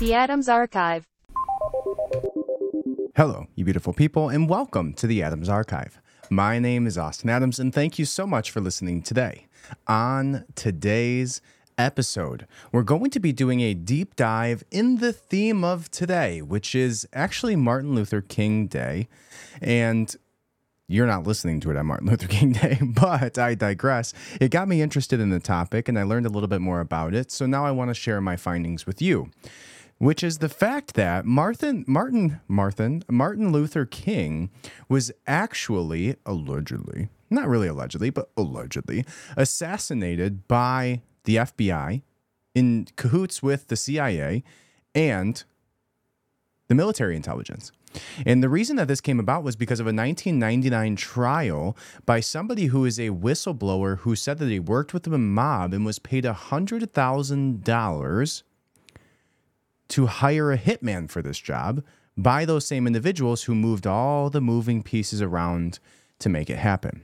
The Adams Archive. Hello, you beautiful people, and welcome to The Adams Archive. My name is Austin Adams, and thank you so much for listening today. On today's episode, we're going to be doing a deep dive in the theme of today, which is actually Martin Luther King Day. And you're not listening to it on Martin Luther King Day, but I digress. It got me interested in the topic, and I learned a little bit more about it, so now I want to share my findings with you, which is the fact that Martin Luther King was actually, allegedly, not really allegedly, but allegedly, assassinated by the FBI in cahoots with the CIA and the military intelligence. And the reason that this came about was because of a 1999 trial by somebody who is a whistleblower who said that he worked with the mob and was paid $100,000 to hire a hitman for this job by those same individuals who moved all the moving pieces around to make it happen.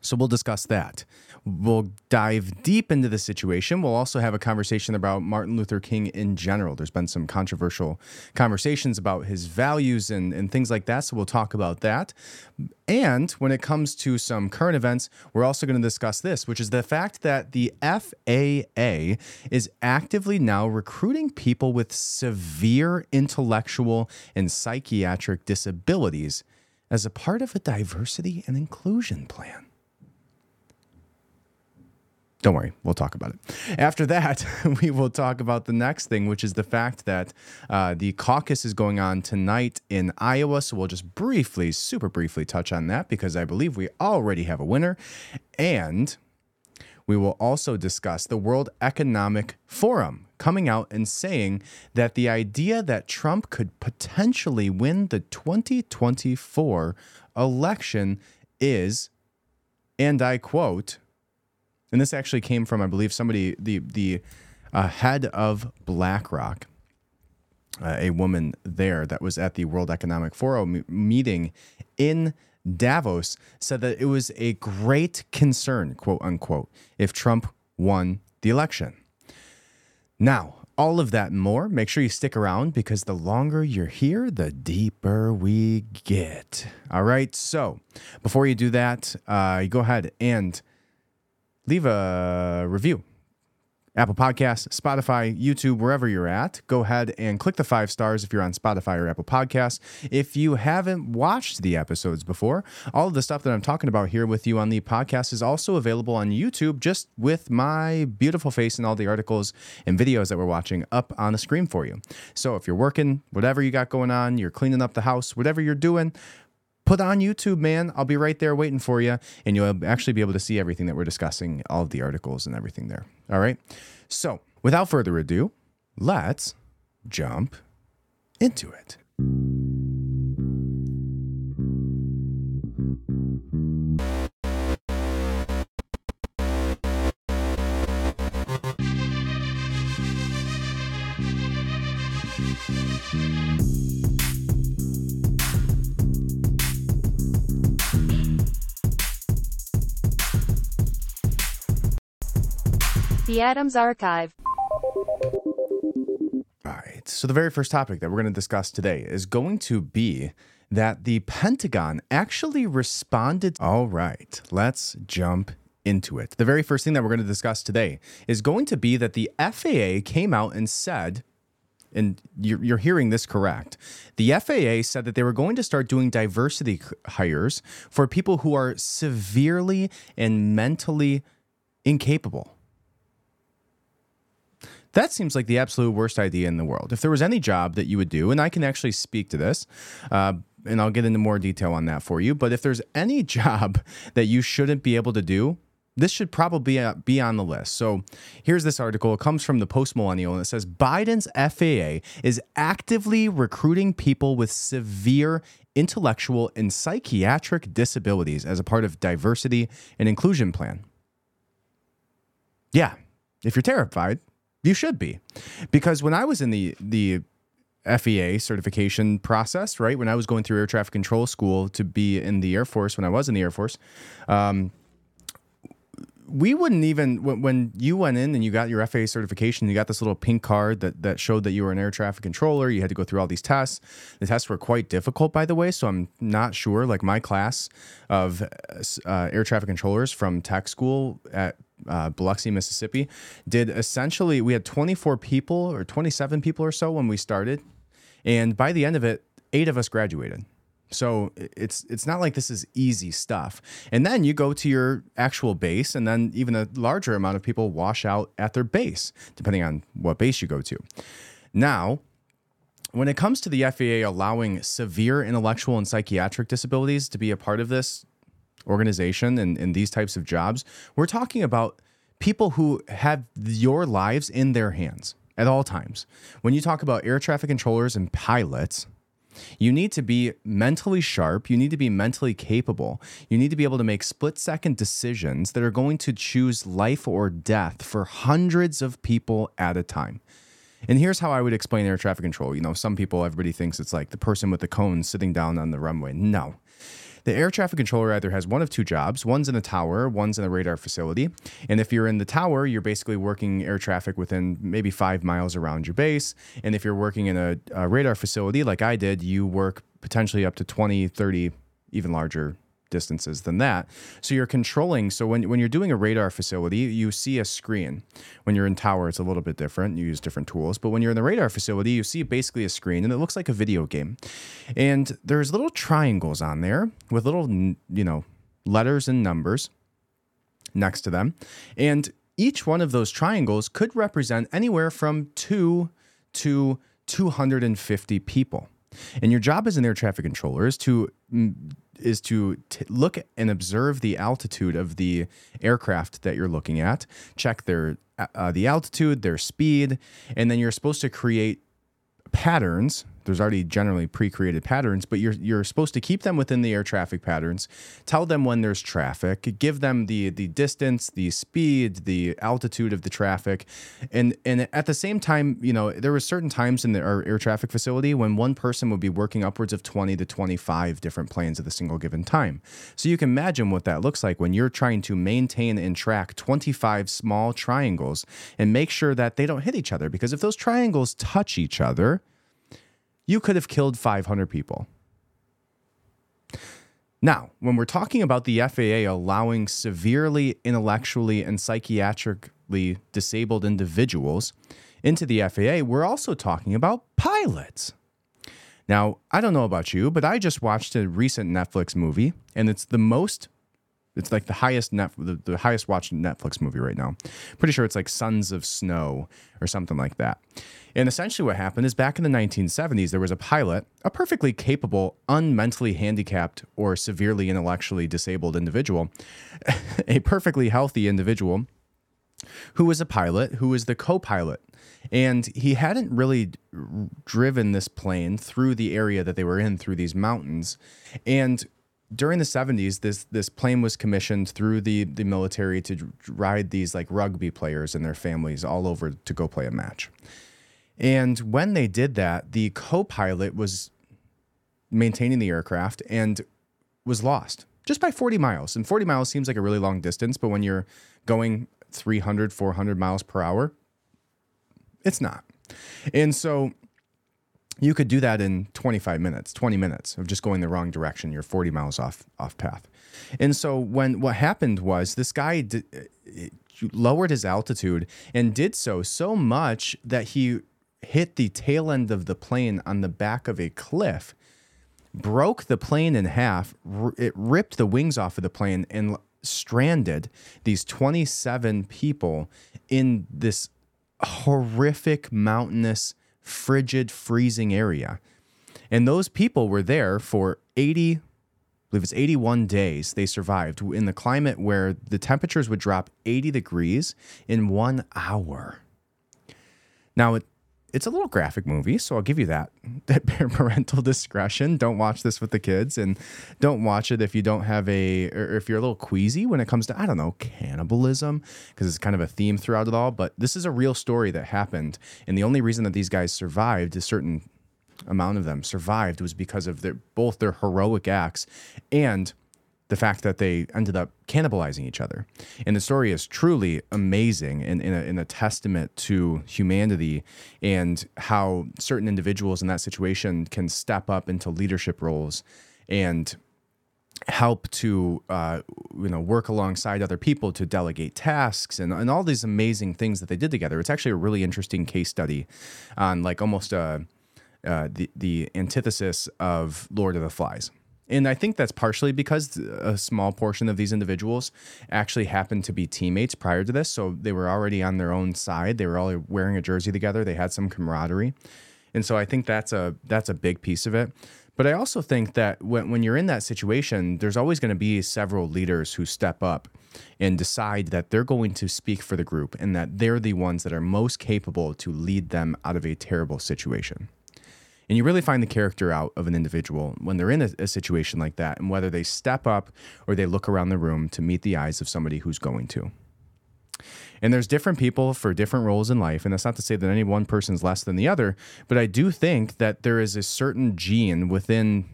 So we'll discuss that. We'll dive deep into the situation. We'll also have a conversation about Martin Luther King in general. There's been some controversial conversations about his values and things like that, so we'll talk about that. And when it comes to some current events, we're also going to discuss this, which is the fact that the FAA is actively now recruiting people with severe intellectual and psychiatric disabilities as a part of a diversity and inclusion plan. Don't worry, we'll talk about it. After that, we will talk about the next thing, which is the fact that the caucus is going on tonight in Iowa. So we'll just briefly, super briefly touch on that because I believe we already have a winner. And we will also discuss the World Economic Forum coming out and saying that the idea that Trump could potentially win the 2024 election is, and I quote, and this actually came from, I believe, somebody, the head of BlackRock, a woman there that was at the World Economic Forum meeting in Davos, said that it was a great concern, quote unquote, if Trump won the election. Now, all of that and more, make sure you stick around because the longer you're here, the deeper we get. All right, so before you do that, you go ahead and leave a review. Apple Podcasts, Spotify, YouTube, wherever you're at. Go ahead and click the 5 stars if you're on Spotify or Apple Podcasts. If you haven't watched the episodes before, all of the stuff that I'm talking about here with you on the podcast is also available on YouTube, just with my beautiful face and all the articles and videos that we're watching up on the screen for you. So if you're working, whatever you got going on, you're cleaning up the house, whatever you're doing, put on YouTube, man. I'll be right there waiting for you, and you'll actually be able to see everything that we're discussing, all of the articles and everything there. All right? So without further ado, let's jump into it. The Adams Archive. All right. So the very first topic that we're going to discuss today is going to be that the Pentagon actually responded. All right. Let's jump into it. The very first thing that we're going to discuss today is going to be that the FAA came out and said, and you're hearing this correct, the FAA said that they were going to start doing diversity hires for people who are severely and mentally incapable. That seems like the absolute worst idea in the world. If there was any job that you would do, and I can actually speak to this, and I'll get into more detail on that for you, but if there's any job that you shouldn't be able to do, this should probably be on the list. So here's this article. It comes from the Post Millennial, and it says, Biden's FAA is actively recruiting people with severe intellectual and psychiatric disabilities as a part of diversity and inclusion plan. Yeah, if you're terrified, you should be, because when I was in the FAA certification process, right, when I was going through air traffic control school to be in the Air Force, when I was in the Air Force, we wouldn't even, when you went in and you got your FAA certification, you got this little pink card that showed that you were an air traffic controller. You had to go through all these tests. The tests were quite difficult, by the way, so I'm not sure. Like my class of air traffic controllers from tech school at Biloxi, Mississippi, did essentially, we had 24 people or 27 people or so when we started. And by the end of it, 8 of us graduated. So it's not like this is easy stuff. And then you go to your actual base, and then even a larger amount of people wash out at their base, depending on what base you go to. Now, when it comes to the FAA allowing severe intellectual and psychiatric disabilities to be a part of this organization and these types of jobs, we're talking about people who have your lives in their hands at all times. When you talk about air traffic controllers and pilots, you need to be mentally sharp. You need to be mentally capable. You need to be able to make split-second decisions that are going to choose life or death for hundreds of people at a time. And here's how I would explain air traffic control. You know, some people, everybody thinks it's like the person with the cone sitting down on the runway. No. The air traffic controller either has one of two jobs. One's in a tower, one's in a radar facility. And if you're in the tower, you're basically working air traffic within maybe 5 miles around your base. And if you're working in a radar facility like I did, you work potentially up to 20, 30, even larger distances than that. So you're controlling. So when you're doing a radar facility, you see a screen. When you're in tower, it's a little bit different. You use different tools. But when you're in the radar facility, you see basically a screen, and it looks like a video game. And there's little triangles on there with little, letters and numbers next to them. And each one of those triangles could represent anywhere from 2 to 250 people. And your job as an air traffic controller is to look and observe the altitude of the aircraft that you're looking at, check the altitude, their speed, and then you're supposed to create patterns. There's already generally pre-created patterns, but you're supposed to keep them within the air traffic patterns, tell them when there's traffic, give them the distance, the speed, the altitude of the traffic. And at the same time, there were certain times in our air traffic facility when one person would be working upwards of 20 to 25 different planes at a single given time. So you can imagine what that looks like when you're trying to maintain and track 25 small triangles and make sure that they don't hit each other, because if those triangles touch each other, you could have killed 500 people. Now, when we're talking about the FAA allowing severely intellectually and psychiatrically disabled individuals into the FAA, we're also talking about pilots. Now, I don't know about you, but I just watched a recent Netflix movie, and it's like the highest watched Netflix movie right now. Pretty sure it's like Sons of Snow or something like that. And essentially what happened is back in the 1970s, there was a pilot, a perfectly capable, unmentally handicapped or severely intellectually disabled individual, a perfectly healthy individual who was a pilot, who was the co-pilot. And he hadn't really driven this plane through the area that they were in, through these mountains. And during the 70s, this plane was commissioned through the military to ride these like rugby players and their families all over to go play a match. And when they did that, the co-pilot was maintaining the aircraft and was lost just by 40 miles. And 40 miles seems like a really long distance, but when you're going 300, 400 miles per hour, it's not. And so you could do that in 25 minutes, 20 minutes of just going the wrong direction. You're 40 miles off path. And so what happened was this guy lowered his altitude and did so much that he hit the tail end of the plane on the back of a cliff, broke the plane in half. It ripped the wings off of the plane and stranded these 27 people in this horrific mountainous, frigid, freezing area. And those people were there for 81 days. They survived in the climate where the temperatures would drop 80 degrees in 1 hour. Now, it's a little graphic movie, so I'll give you that parental discretion. Don't watch this with the kids, and don't watch it if you don't have or if you're a little queasy when it comes to, I don't know, cannibalism, because it's kind of a theme throughout it all. But this is a real story that happened, and the only reason that these guys survived, a certain amount of them survived, was because of both their heroic acts and the fact that they ended up cannibalizing each other. And the story is truly amazing and in a testament to humanity and how certain individuals in that situation can step up into leadership roles and help to work alongside other people to delegate tasks and all these amazing things that they did together. It's actually a really interesting case study on like almost the antithesis of Lord of the Flies. And I think that's partially because a small portion of these individuals actually happened to be teammates prior to this. So they were already on their own side. They were all wearing a jersey together. They had some camaraderie. And so I think that's a big piece of it. But I also think that when you're in that situation, there's always going to be several leaders who step up and decide that they're going to speak for the group and that they're the ones that are most capable to lead them out of a terrible situation. And you really find the character out of an individual when they're in a situation like that, and whether they step up or they look around the room to meet the eyes of somebody who's going to. And there's different people for different roles in life. And that's not to say that any one person's less than the other, but I do think that there is a certain gene within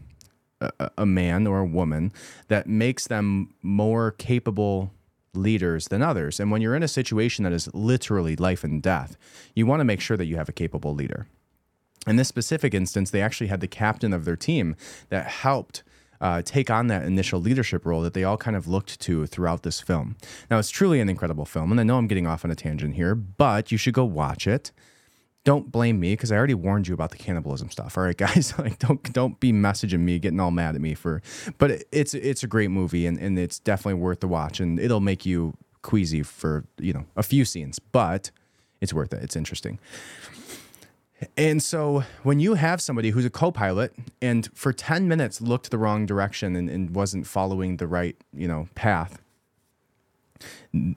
a man or a woman that makes them more capable leaders than others. And when you're in a situation that is literally life and death, you want to make sure that you have a capable leader. In this specific instance, they actually had the captain of their team that helped take on that initial leadership role that they all kind of looked to throughout this film. Now, it's truly an incredible film, and I know I'm getting off on a tangent here, but you should go watch it. Don't blame me, because I already warned you about the cannibalism stuff. All right, guys, like don't be messaging me, getting all mad at me for. But it's a great movie, and it's definitely worth the watch, and it'll make you queasy for a few scenes, but it's worth it. It's interesting. And so when you have somebody who's a co-pilot and for 10 minutes looked the wrong direction and wasn't following the right, path, I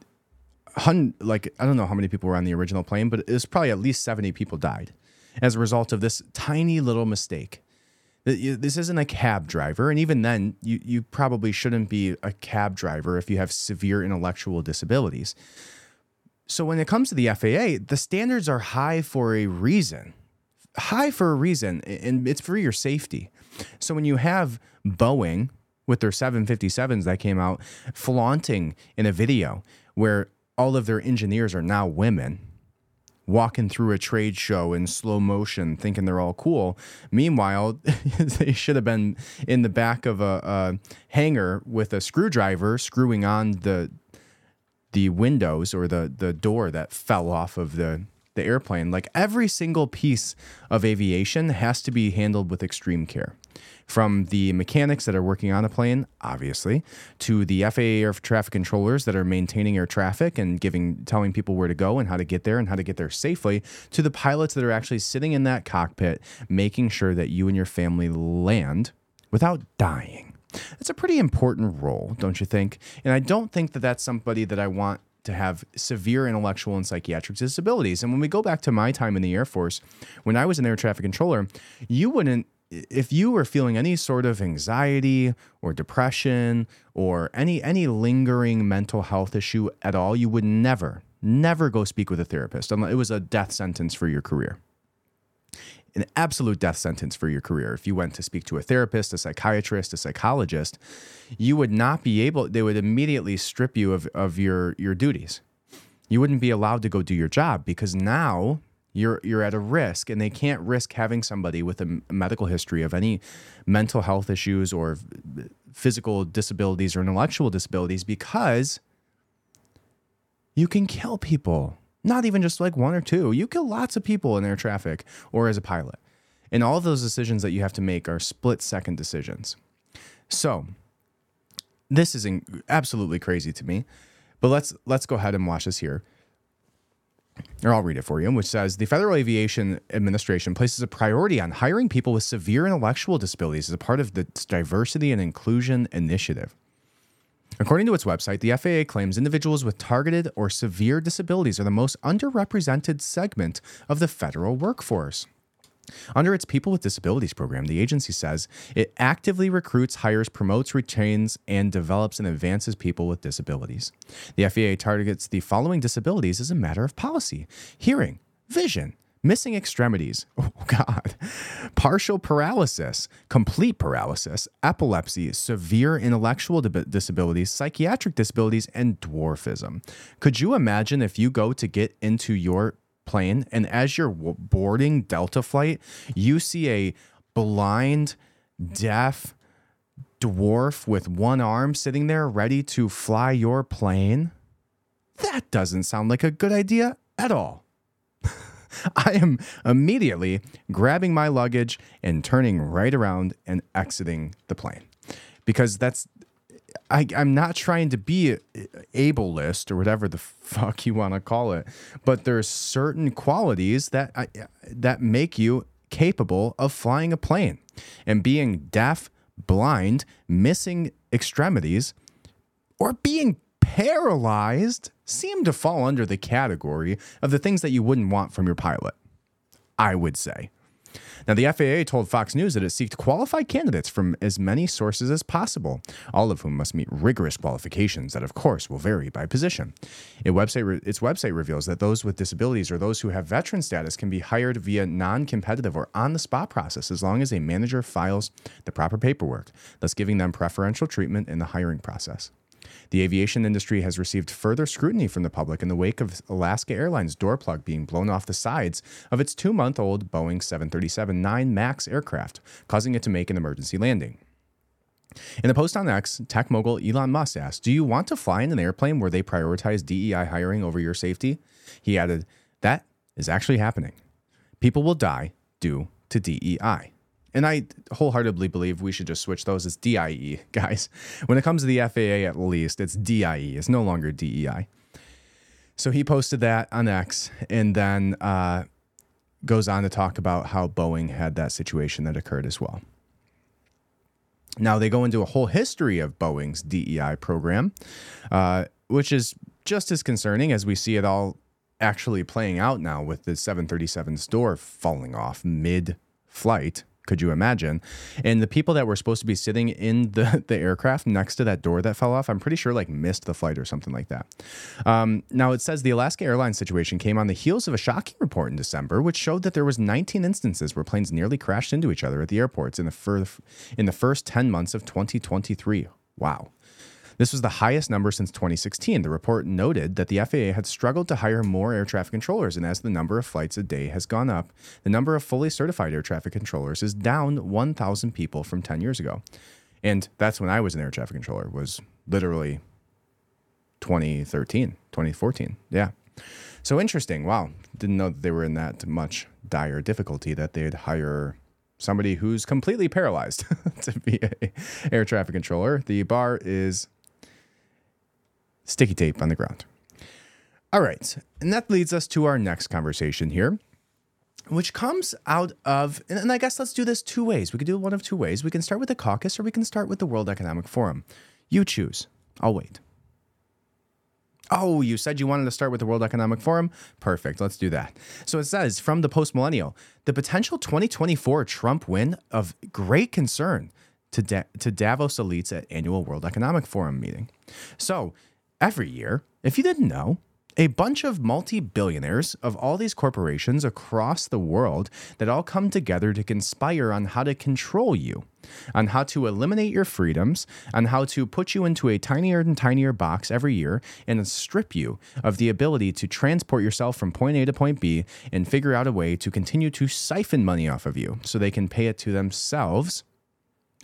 don't know how many people were on the original plane, but it was probably at least 70 people died as a result of this tiny little mistake. This isn't a cab driver. And even then, you probably shouldn't be a cab driver if you have severe intellectual disabilities. So when it comes to the FAA, the standards are high for a reason, and it's for your safety. So when you have Boeing with their 757s that came out flaunting in a video where all of their engineers are now women walking through a trade show in slow motion thinking they're all cool. Meanwhile, they should have been in the back of a hangar with a screwdriver screwing on the windows or the door that fell off of the airplane. Like every single piece of aviation has to be handled with extreme care, from the mechanics that are working on a plane, obviously, to the FAA air traffic controllers that are maintaining air traffic and telling people where to go and how to get there safely, to the pilots that are actually sitting in that cockpit, making sure that you and your family land without dying. It's a pretty important role, don't you think? And I don't think that that's somebody that I want to have severe intellectual and psychiatric disabilities. And when we go back to my time in the Air Force, when I was an air traffic controller, you wouldn't, if you were feeling any sort of anxiety or depression or any lingering mental health issue at all, you would never go speak with a therapist. It was a death sentence for your career. An absolute death sentence for your career. If you went to speak to a therapist, a psychiatrist, a psychologist, you would not be able, they would immediately strip you of your duties. You wouldn't be allowed to go do your job because now you're at a risk, and they can't risk having somebody with a medical history of any mental health issues or physical disabilities or intellectual disabilities, because you can kill people. Not even just like one or two. You kill lots of people in air traffic or as a pilot. And all of those decisions that you have to make are split-second decisions. So this is absolutely crazy to me. But let's go ahead and watch this here. Or I'll read it for you, which says, the Federal Aviation Administration places a priority on hiring people with severe intellectual disabilities as a part of the diversity and inclusion initiative. According to its website, the FAA claims individuals with targeted or severe disabilities are the most underrepresented segment of the federal workforce. Under its People with Disabilities program, the agency says it actively recruits, hires, promotes, retains, and develops and advances people with disabilities. The FAA targets the following disabilities as a matter of policy: hearing, vision, missing extremities, partial paralysis, complete paralysis, epilepsy, severe intellectual disabilities, psychiatric disabilities, and dwarfism. Could you imagine if you go to get into your plane and as you're boarding Delta flight, you see a blind, deaf dwarf with one arm sitting there ready to fly your plane? That doesn't sound like a good idea at all. I am immediately grabbing my luggage and turning right around and exiting the plane, because I'm not trying to be ableist or whatever the fuck you want to call it, but there's certain qualities that make you capable of flying a plane, and being deaf, blind, missing extremities, or being paralyzed seem to fall under the category of the things that you wouldn't want from your pilot, I would say. Now, the FAA told Fox News that it seeked qualified candidates from as many sources as possible, all of whom must meet rigorous qualifications that, of course, will vary by position. Its website reveals that those with disabilities or those who have veteran status can be hired via non-competitive or on-the-spot process as long as a manager files the proper paperwork, thus giving them preferential treatment in the hiring process. The aviation industry has received further scrutiny from the public in the wake of Alaska Airlines' door plug being blown off the sides of its 2-month-old Boeing 737-9 MAX aircraft, causing it to make an emergency landing. In a post on X, tech mogul Elon Musk asked, "Do you want to fly in an airplane where they prioritize DEI hiring over your safety?" He added, "That is actually happening. People will die due to DEI." And I wholeheartedly believe we should just switch those. It's DIE, guys. When it comes to the FAA, at least, it's DIE. It's no longer DEI. So he posted that on X, and then goes on to talk about how Boeing had that situation that occurred as well. Now, they go into a whole history of Boeing's DEI program, which is just as concerning as we see it all actually playing out now with the 737's door falling off mid-flight. Could you imagine? And the people that were supposed to be sitting in the aircraft next to that door that fell off, I'm pretty sure missed the flight or something like that. Now, it says the Alaska Airlines situation came on the heels of a shocking report in December, which showed that there was 19 instances where planes nearly crashed into each other at the airports in the first 10 months of 2023. Wow. This was the highest number since 2016. The report noted that the FAA had struggled to hire more air traffic controllers, and as the number of flights a day has gone up, the number of fully certified air traffic controllers is down 1,000 people from 10 years ago. And that's when I was an air traffic controller, was literally 2013, 2014. Yeah. So interesting. Wow. Didn't know that they were in that much dire difficulty that they'd hire somebody who's completely paralyzed to be an air traffic controller. The bar is sticky tape on the ground. All right. And that leads us to our next conversation here, which comes out of, and I guess let's do this two ways. We could do it one of two ways. We can start with the caucus, or we can start with the World Economic Forum. You choose. I'll wait. Oh, you said you wanted to start with the World Economic Forum? Perfect. Let's do that. So it says from the Post Millennial, the potential 2024 Trump win of great concern to Davos elites at annual World Economic Forum meeting. So every year, if you didn't know, a bunch of multi-billionaires of all these corporations across the world that all come together to conspire on how to control you, on how to eliminate your freedoms, on how to put you into a tinier and tinier box every year and strip you of the ability to transport yourself from point A to point B and figure out a way to continue to siphon money off of you so they can pay it to themselves.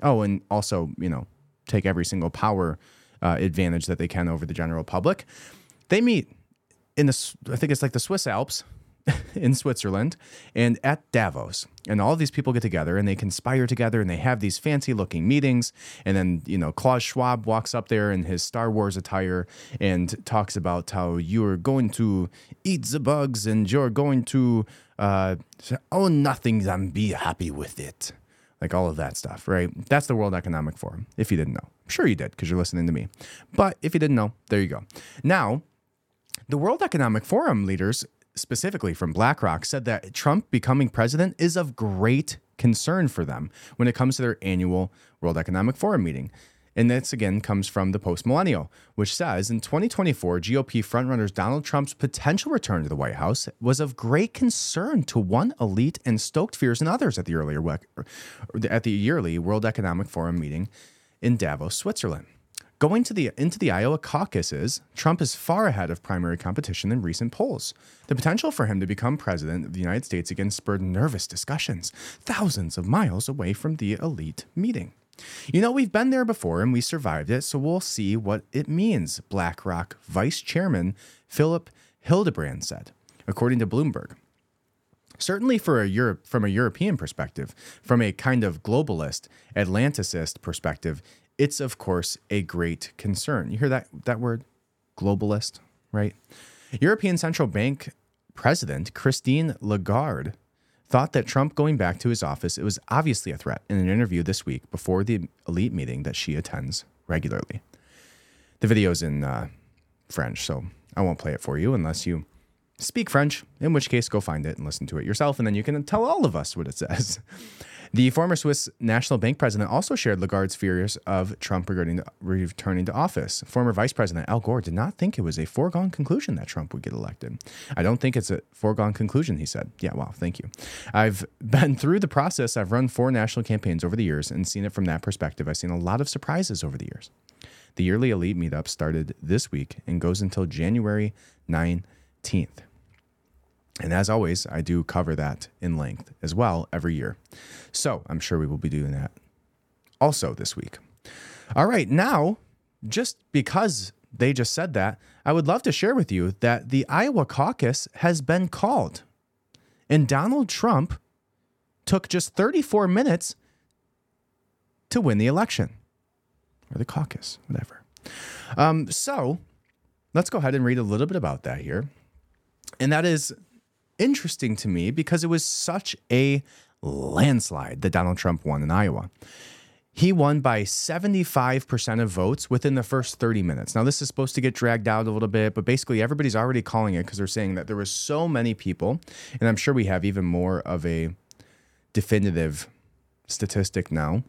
Oh, and also, take every single power advantage that they can over the general public. They meet in I think it's the Swiss Alps in Switzerland, and at Davos. And all these people get together and they conspire together and they have these fancy looking meetings. And then, Klaus Schwab walks up there in his Star Wars attire and talks about how you're going to eat the bugs and you're going to own nothing and be happy with it. All of that stuff, right? That's the World Economic Forum, if you didn't know. I'm sure you did because you're listening to me. But if you didn't know, there you go. Now, the World Economic Forum leaders, specifically from BlackRock, said that Trump becoming president is of great concern for them when it comes to their annual World Economic Forum meeting. And this, again, comes from the Post Millennial, which says, in 2024, GOP frontrunners Donald Trump's potential return to the White House was of great concern to one elite and stoked fears in others at the yearly World Economic Forum meeting in Davos, Switzerland. Going into the Iowa caucuses, Trump is far ahead of primary competition in recent polls. The potential for him to become president of the United States again spurred nervous discussions, thousands of miles away from the elite meeting. You know, we've been there before and we survived it, so we'll see what it means, BlackRock Vice Chairman Philip Hildebrand said, according to Bloomberg. Certainly from a European perspective, from a kind of globalist, Atlanticist perspective, it's, of course, a great concern. You hear that word? Globalist, right? European Central Bank President Christine Lagarde thought that Trump going back to his office, it was obviously a threat in an interview this week before the elite meeting that she attends regularly. The video's in French, so I won't play it for you unless you speak French, in which case go find it and listen to it yourself, and then you can tell all of us what it says. The former Swiss National Bank president also shared Lagarde's fears of Trump regarding returning to office. Former Vice President Al Gore did not think it was a foregone conclusion that Trump would get elected. I don't think it's a foregone conclusion, he said. Yeah, wow, thank you. I've been through the process. I've run four national campaigns over the years and seen it from that perspective. I've seen a lot of surprises over the years. The yearly elite meetup started this week and goes until January 19th. And as always, I do cover that in length as well every year. So I'm sure we will be doing that also this week. All right. Now, just because they just said that, I would love to share with you that the Iowa caucus has been called. And Donald Trump took just 34 minutes to win the election. Or the caucus, whatever. So let's go ahead and read a little bit about that here. And that is interesting to me because it was such a landslide that Donald Trump won in Iowa. He won by 75% of votes within the first 30 minutes. Now, this is supposed to get dragged out a little bit, but basically everybody's already calling it because they're saying that there were so many people, and I'm sure we have even more of a definitive statistic now.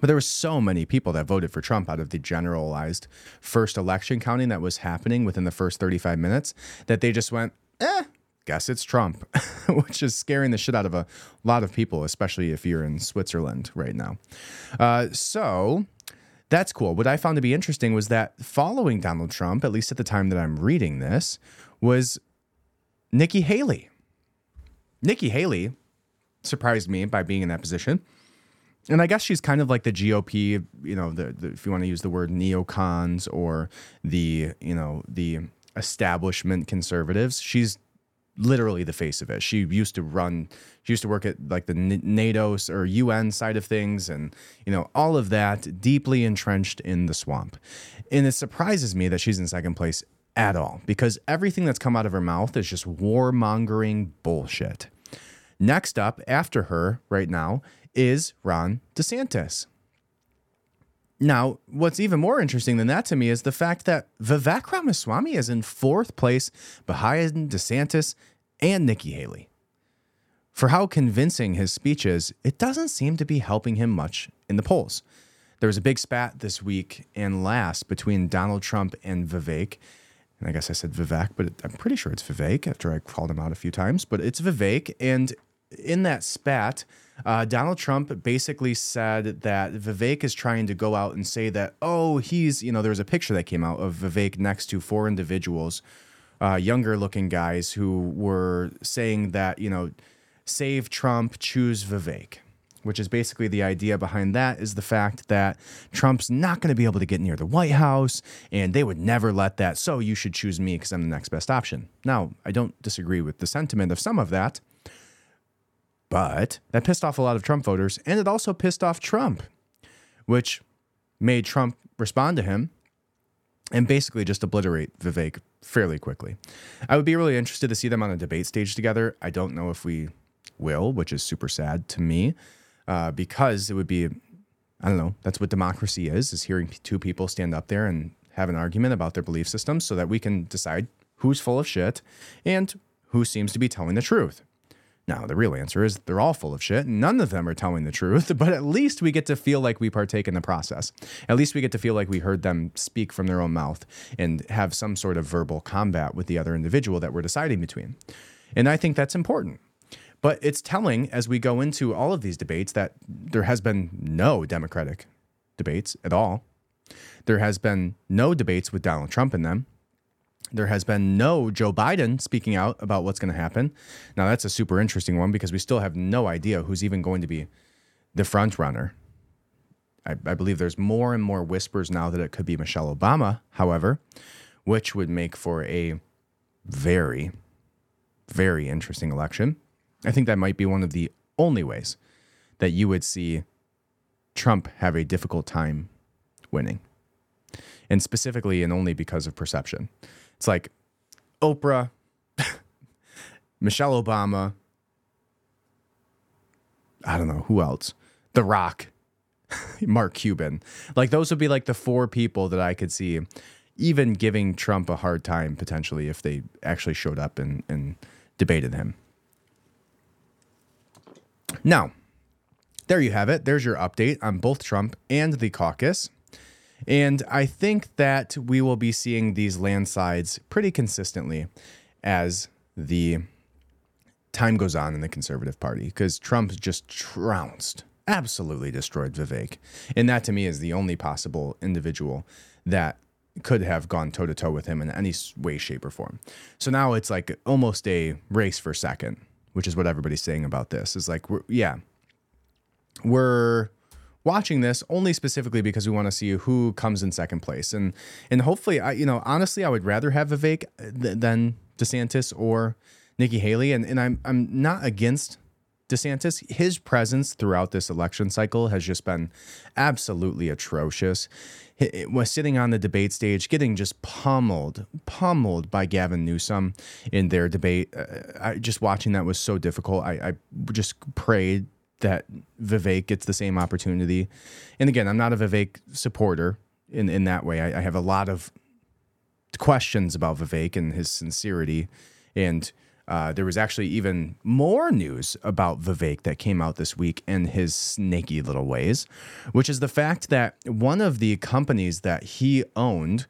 But there were so many people that voted for Trump out of the generalized first election counting that was happening within the first 35 minutes that they just went, guess it's Trump, which is scaring the shit out of a lot of people, especially if you're in Switzerland right now. So that's cool. What I found to be interesting was that following Donald Trump, at least at the time that I'm reading this, was Nikki Haley. Nikki Haley surprised me by being in that position. And I guess she's kind of like the GOP, you know, if you want to use the word neocons or the establishment conservatives. She's literally the face of it. She used to work at like the NATO or UN side of things and, you know, all of that deeply entrenched in the swamp. And it surprises me that she's in second place at all because everything that's come out of her mouth is just warmongering bullshit. Next up after her right now is Ron DeSantis. Now, what's even more interesting than that to me is the fact that Vivek Ramaswamy is in fourth place behind DeSantis and Nikki Haley. For how convincing his speech is, it doesn't seem to be helping him much in the polls. There was a big spat this week and last between Donald Trump and Vivek. And I guess I said Vivek, but I'm pretty sure it's Vivek after I called him out a few times. But it's Vivek, and in that spat, Donald Trump basically said that Vivek is trying to go out and say that, there was a picture that came out of Vivek next to four individuals, younger looking guys who were saying that, save Trump, choose Vivek, which is basically the idea behind that is the fact that Trump's not going to be able to get near the White House and they would never let that. So you should choose me because I'm the next best option. Now, I don't disagree with the sentiment of some of that. But that pissed off a lot of Trump voters, and it also pissed off Trump, which made Trump respond to him and basically just obliterate Vivek fairly quickly. I would be really interested to see them on a debate stage together. I don't know if we will, which is super sad to me, because it would be, I don't know, that's what democracy is hearing two people stand up there and have an argument about their belief systems so that we can decide who's full of shit and who seems to be telling the truth. No, the real answer is they're all full of shit. None of them are telling the truth, but at least we get to feel like we partake in the process. At least we get to feel like we heard them speak from their own mouth and have some sort of verbal combat with the other individual that we're deciding between. And I think that's important. But it's telling as we go into all of these debates that there has been no Democratic debates at all. There has been no debates with Donald Trump in them. There has been no Joe Biden speaking out about what's going to happen. Now, that's a super interesting one because we still have no idea who's even going to be the front runner. I believe there's more and more whispers now that it could be Michelle Obama, however, which would make for a very, very interesting election. I think that might be one of the only ways that you would see Trump have a difficult time winning. And specifically and only because of perception. It's like Oprah, Michelle Obama, I don't know, who else? The Rock, Mark Cuban. Like those would be like the four people that I could see even giving Trump a hard time potentially if they actually showed up and debated him. Now, there you have it. There's your update on both Trump and the caucus. And I think that we will be seeing these landslides pretty consistently as the time goes on in the conservative party, because Trump just trounced, absolutely destroyed Vivek. And that to me is the only possible individual that could have gone toe to toe with him in any way, shape or form. So now it's like almost a race for second, which is what everybody's saying about this. It's like, we're watching this only specifically because we want to see who comes in second place. And hopefully, honestly, I would rather have Vivek than DeSantis or Nikki Haley. And I'm not against DeSantis. His presence throughout this election cycle has just been absolutely atrocious. It was sitting on the debate stage, getting just pummeled by Gavin Newsom in their debate. Just watching that was so difficult. I just prayed that Vivek gets the same opportunity. And again, I'm not a Vivek supporter in that way. I have a lot of questions about Vivek and his sincerity. And there was actually even more news about Vivek that came out this week and his snaky little ways, which is the fact that one of the companies that he owned,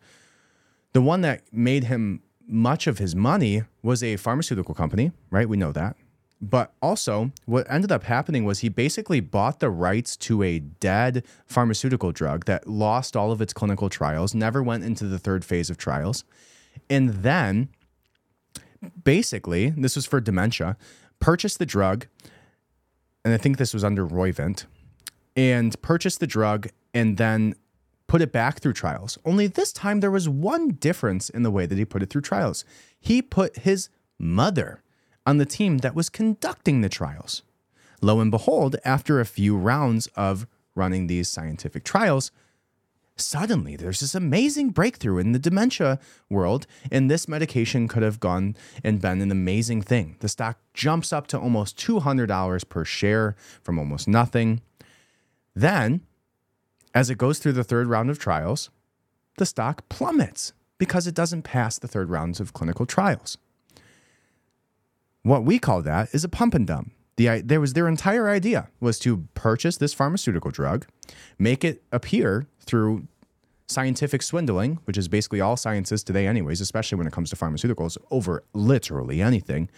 the one that made him much of his money, was a pharmaceutical company, right? We know that. But also, what ended up happening was he basically bought the rights to a dead pharmaceutical drug that lost all of its clinical trials, never went into the third phase of trials. And then, basically, this was for dementia, purchased the drug, and I think this was under Roivant, and purchased the drug and then put it back through trials. Only this time, there was one difference in the way that he put it through trials. He put his mother on the team that was conducting the trials. Lo and behold, after a few rounds of running these scientific trials, suddenly there's this amazing breakthrough in the dementia world, and this medication could have gone and been an amazing thing. The stock jumps up to almost $200 per share from almost nothing. Then, as it goes through the third round of trials, the stock plummets because it doesn't pass the third rounds of clinical trials. What we call that is a pump and dump. Their entire idea was to purchase this pharmaceutical drug, make it appear through scientific swindling, which is basically all science is today anyways, especially when it comes to pharmaceuticals, over literally anything,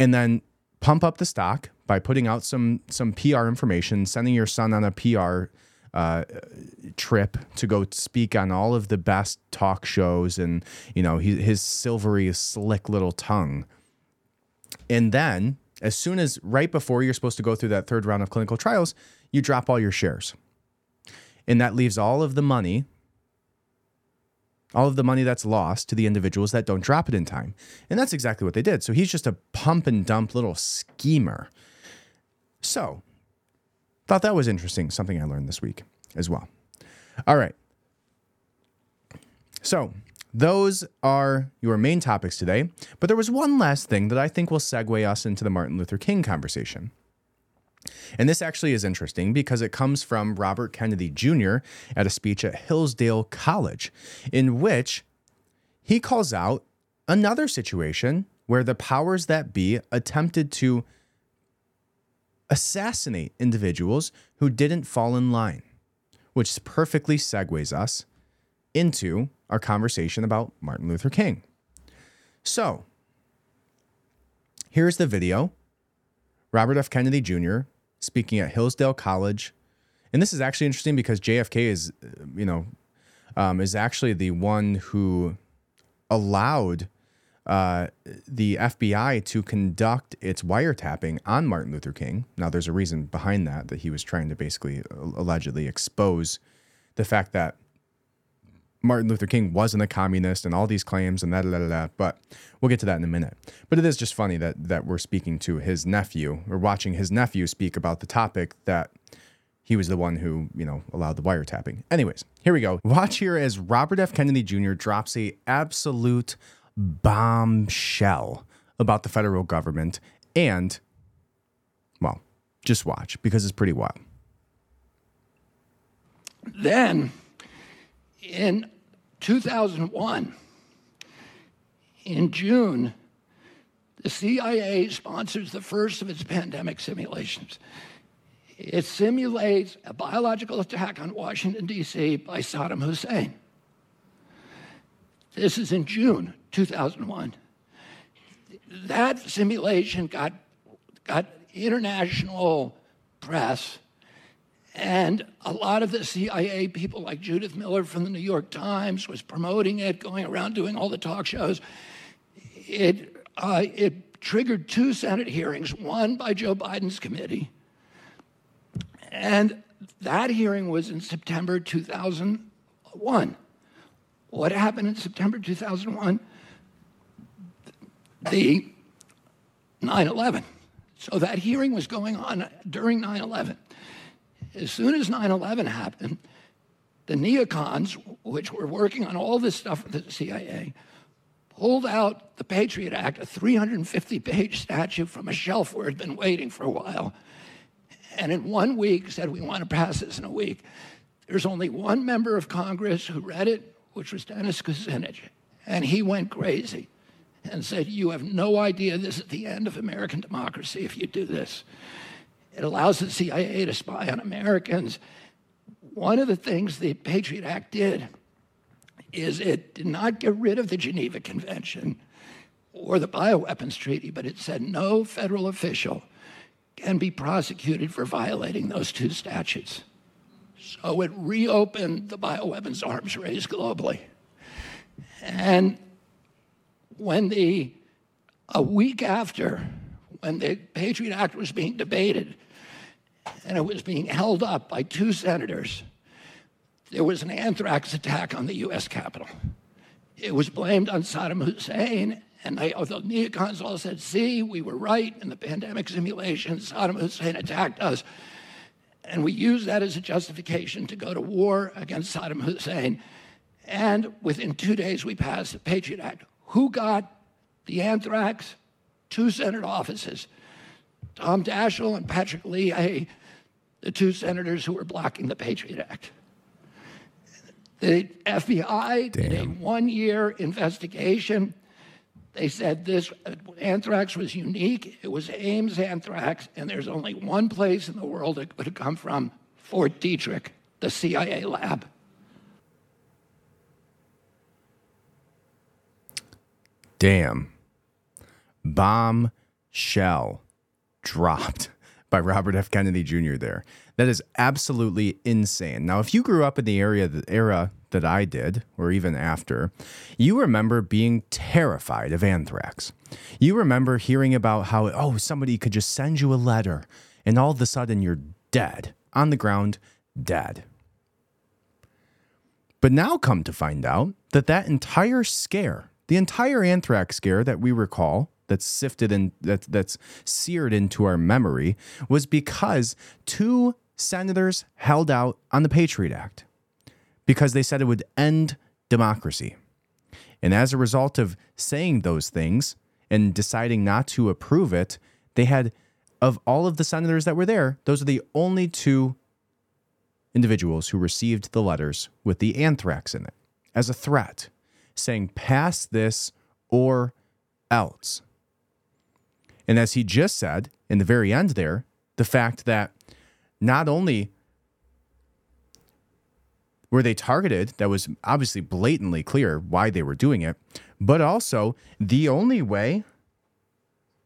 and then pump up the stock by putting out some PR information, sending your son on a PR trip to go speak on all of the best talk shows and, his silvery, slick little tongue. And then, as soon as right before you're supposed to go through that third round of clinical trials, you drop all your shares. And that leaves all of the money that's lost to the individuals that don't drop it in time. And that's exactly what they did. So he's just a pump and dump little schemer. So, thought that was interesting, something I learned this week as well. All right. So, those are your main topics today, but there was one last thing that I think will segue us into the Martin Luther King conversation. And this actually is interesting because it comes from Robert Kennedy Jr. at a speech at Hillsdale College, in which he calls out another situation where the powers that be attempted to assassinate individuals who didn't fall in line, which perfectly segues us into our conversation about Martin Luther King. So here's the video. Robert F. Kennedy Jr. speaking at Hillsdale College. And this is actually interesting because JFK is actually the one who allowed the FBI to conduct its wiretapping on Martin Luther King. Now, there's a reason behind that he was trying to basically allegedly expose the fact that Martin Luther King wasn't a communist and all these claims and that. But we'll get to that in a minute. But it is just funny that we're speaking to his nephew or watching his nephew speak about the topic that he was the one who, allowed the wiretapping. Anyways, here we go. Watch here as Robert F. Kennedy Jr. drops a absolute bombshell about the federal government. And, well, just watch because it's pretty wild. Then in 2001, in June, the CIA sponsors the first of its pandemic simulations. It simulates a biological attack on Washington, D.C. by Saddam Hussein. This is in June 2001. That simulation got international press, and a lot of the CIA people like Judith Miller from the New York Times was promoting it, going around doing all the talk shows. It triggered two Senate hearings, one by Joe Biden's committee, and that hearing was in September 2001. What happened in September 2001? The 9/11. So that hearing was going on during 9/11. As soon as 9/11 happened, the neocons, which were working on all this stuff with the CIA, pulled out the Patriot Act, a 350-page statute from a shelf where it had been waiting for a while, and in 1 week said, we want to pass this in a week. There's only one member of Congress who read it, which was Dennis Kucinich, and he went crazy and said, you have no idea, this is the end of American democracy if you do this. It allows the CIA to spy on Americans. One of the things the Patriot Act did is it did not get rid of the Geneva Convention or the Bioweapons Treaty, but it said no federal official can be prosecuted for violating those two statutes. So it reopened the bioweapons arms race globally. And a week after, when the Patriot Act was being debated and it was being held up by two senators, there was an anthrax attack on the U.S. Capitol. It was blamed on Saddam Hussein, and the neocons all said, see, we were right in the pandemic simulation. Saddam Hussein attacked us. And we used that as a justification to go to war against Saddam Hussein. And within 2 days, we passed the Patriot Act. Who got the anthrax? Two Senate offices. Tom Daschle and Patrick Leahy, the two senators who were blocking the Patriot Act. The FBI did a 1-year investigation. They said this anthrax was unique. It was Ames anthrax, and there's only one place in the world it would have come from, Fort Detrick, the CIA lab. Damn. Bombshell dropped by Robert F. Kennedy Jr. there. That is absolutely insane. Now, if you grew up in the era that I did, or even after, you remember being terrified of anthrax. You remember hearing about how, somebody could just send you a letter and all of a sudden you're dead, on the ground, dead. But now come to find out that entire scare, the entire anthrax scare that we recall, that's sifted and that's seared into our memory, was because two senators held out on the Patriot Act because they said it would end democracy. And as a result of saying those things and deciding not to approve it, they had, of all of the senators that were there, those are the only two individuals who received the letters with the anthrax in it as a threat, saying pass this or else. And as he just said in the very end there, the fact that not only were they targeted, that was obviously blatantly clear why they were doing it, but also the only way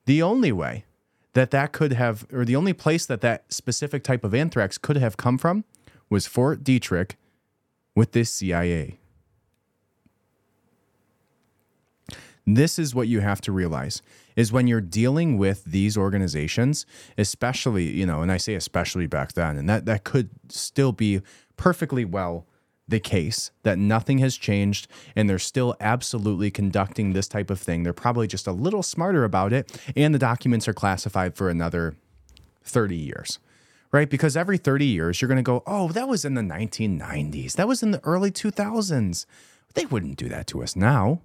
that could have, or the only place that specific type of anthrax could have come from was Fort Detrick with this CIA. This is what you have to realize, is when you're dealing with these organizations, especially, and I say especially back then, and that could still be perfectly well the case, that nothing has changed and they're still absolutely conducting this type of thing. They're probably just a little smarter about it, and the documents are classified for another 30 years. Right? Because every 30 years, you're going to go, oh, that was in the 1990s. That was in the early 2000s. They wouldn't do that to us now.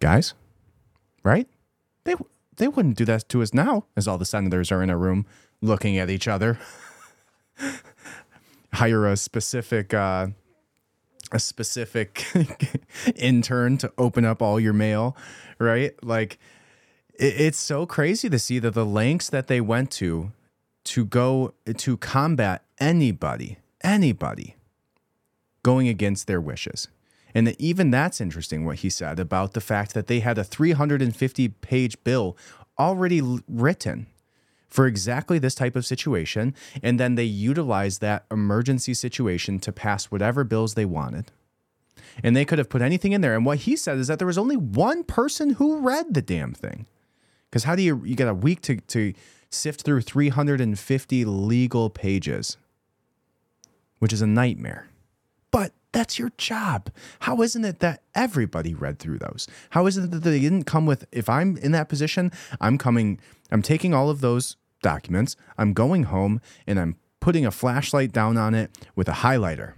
Guys, right? They wouldn't do that to us now, as all the senators are in a room looking at each other. Hire a specific intern to open up all your mail, right? Like, it's so crazy to see that the lengths that they went to go to combat anybody going against their wishes. And that, even that's interesting what he said about the fact that they had a 350-page bill already written for exactly this type of situation. And then they utilized that emergency situation to pass whatever bills they wanted. And they could have put anything in there. And what he said is that there was only one person who read the damn thing. Because how do you got a week to sift through 350 legal pages, which is a nightmare. But that's your job. How isn't it that everybody read through those? How isn't it that they didn't come with, if I'm in that position, I'm taking all of those documents, I'm going home, and I'm putting a flashlight down on it with a highlighter.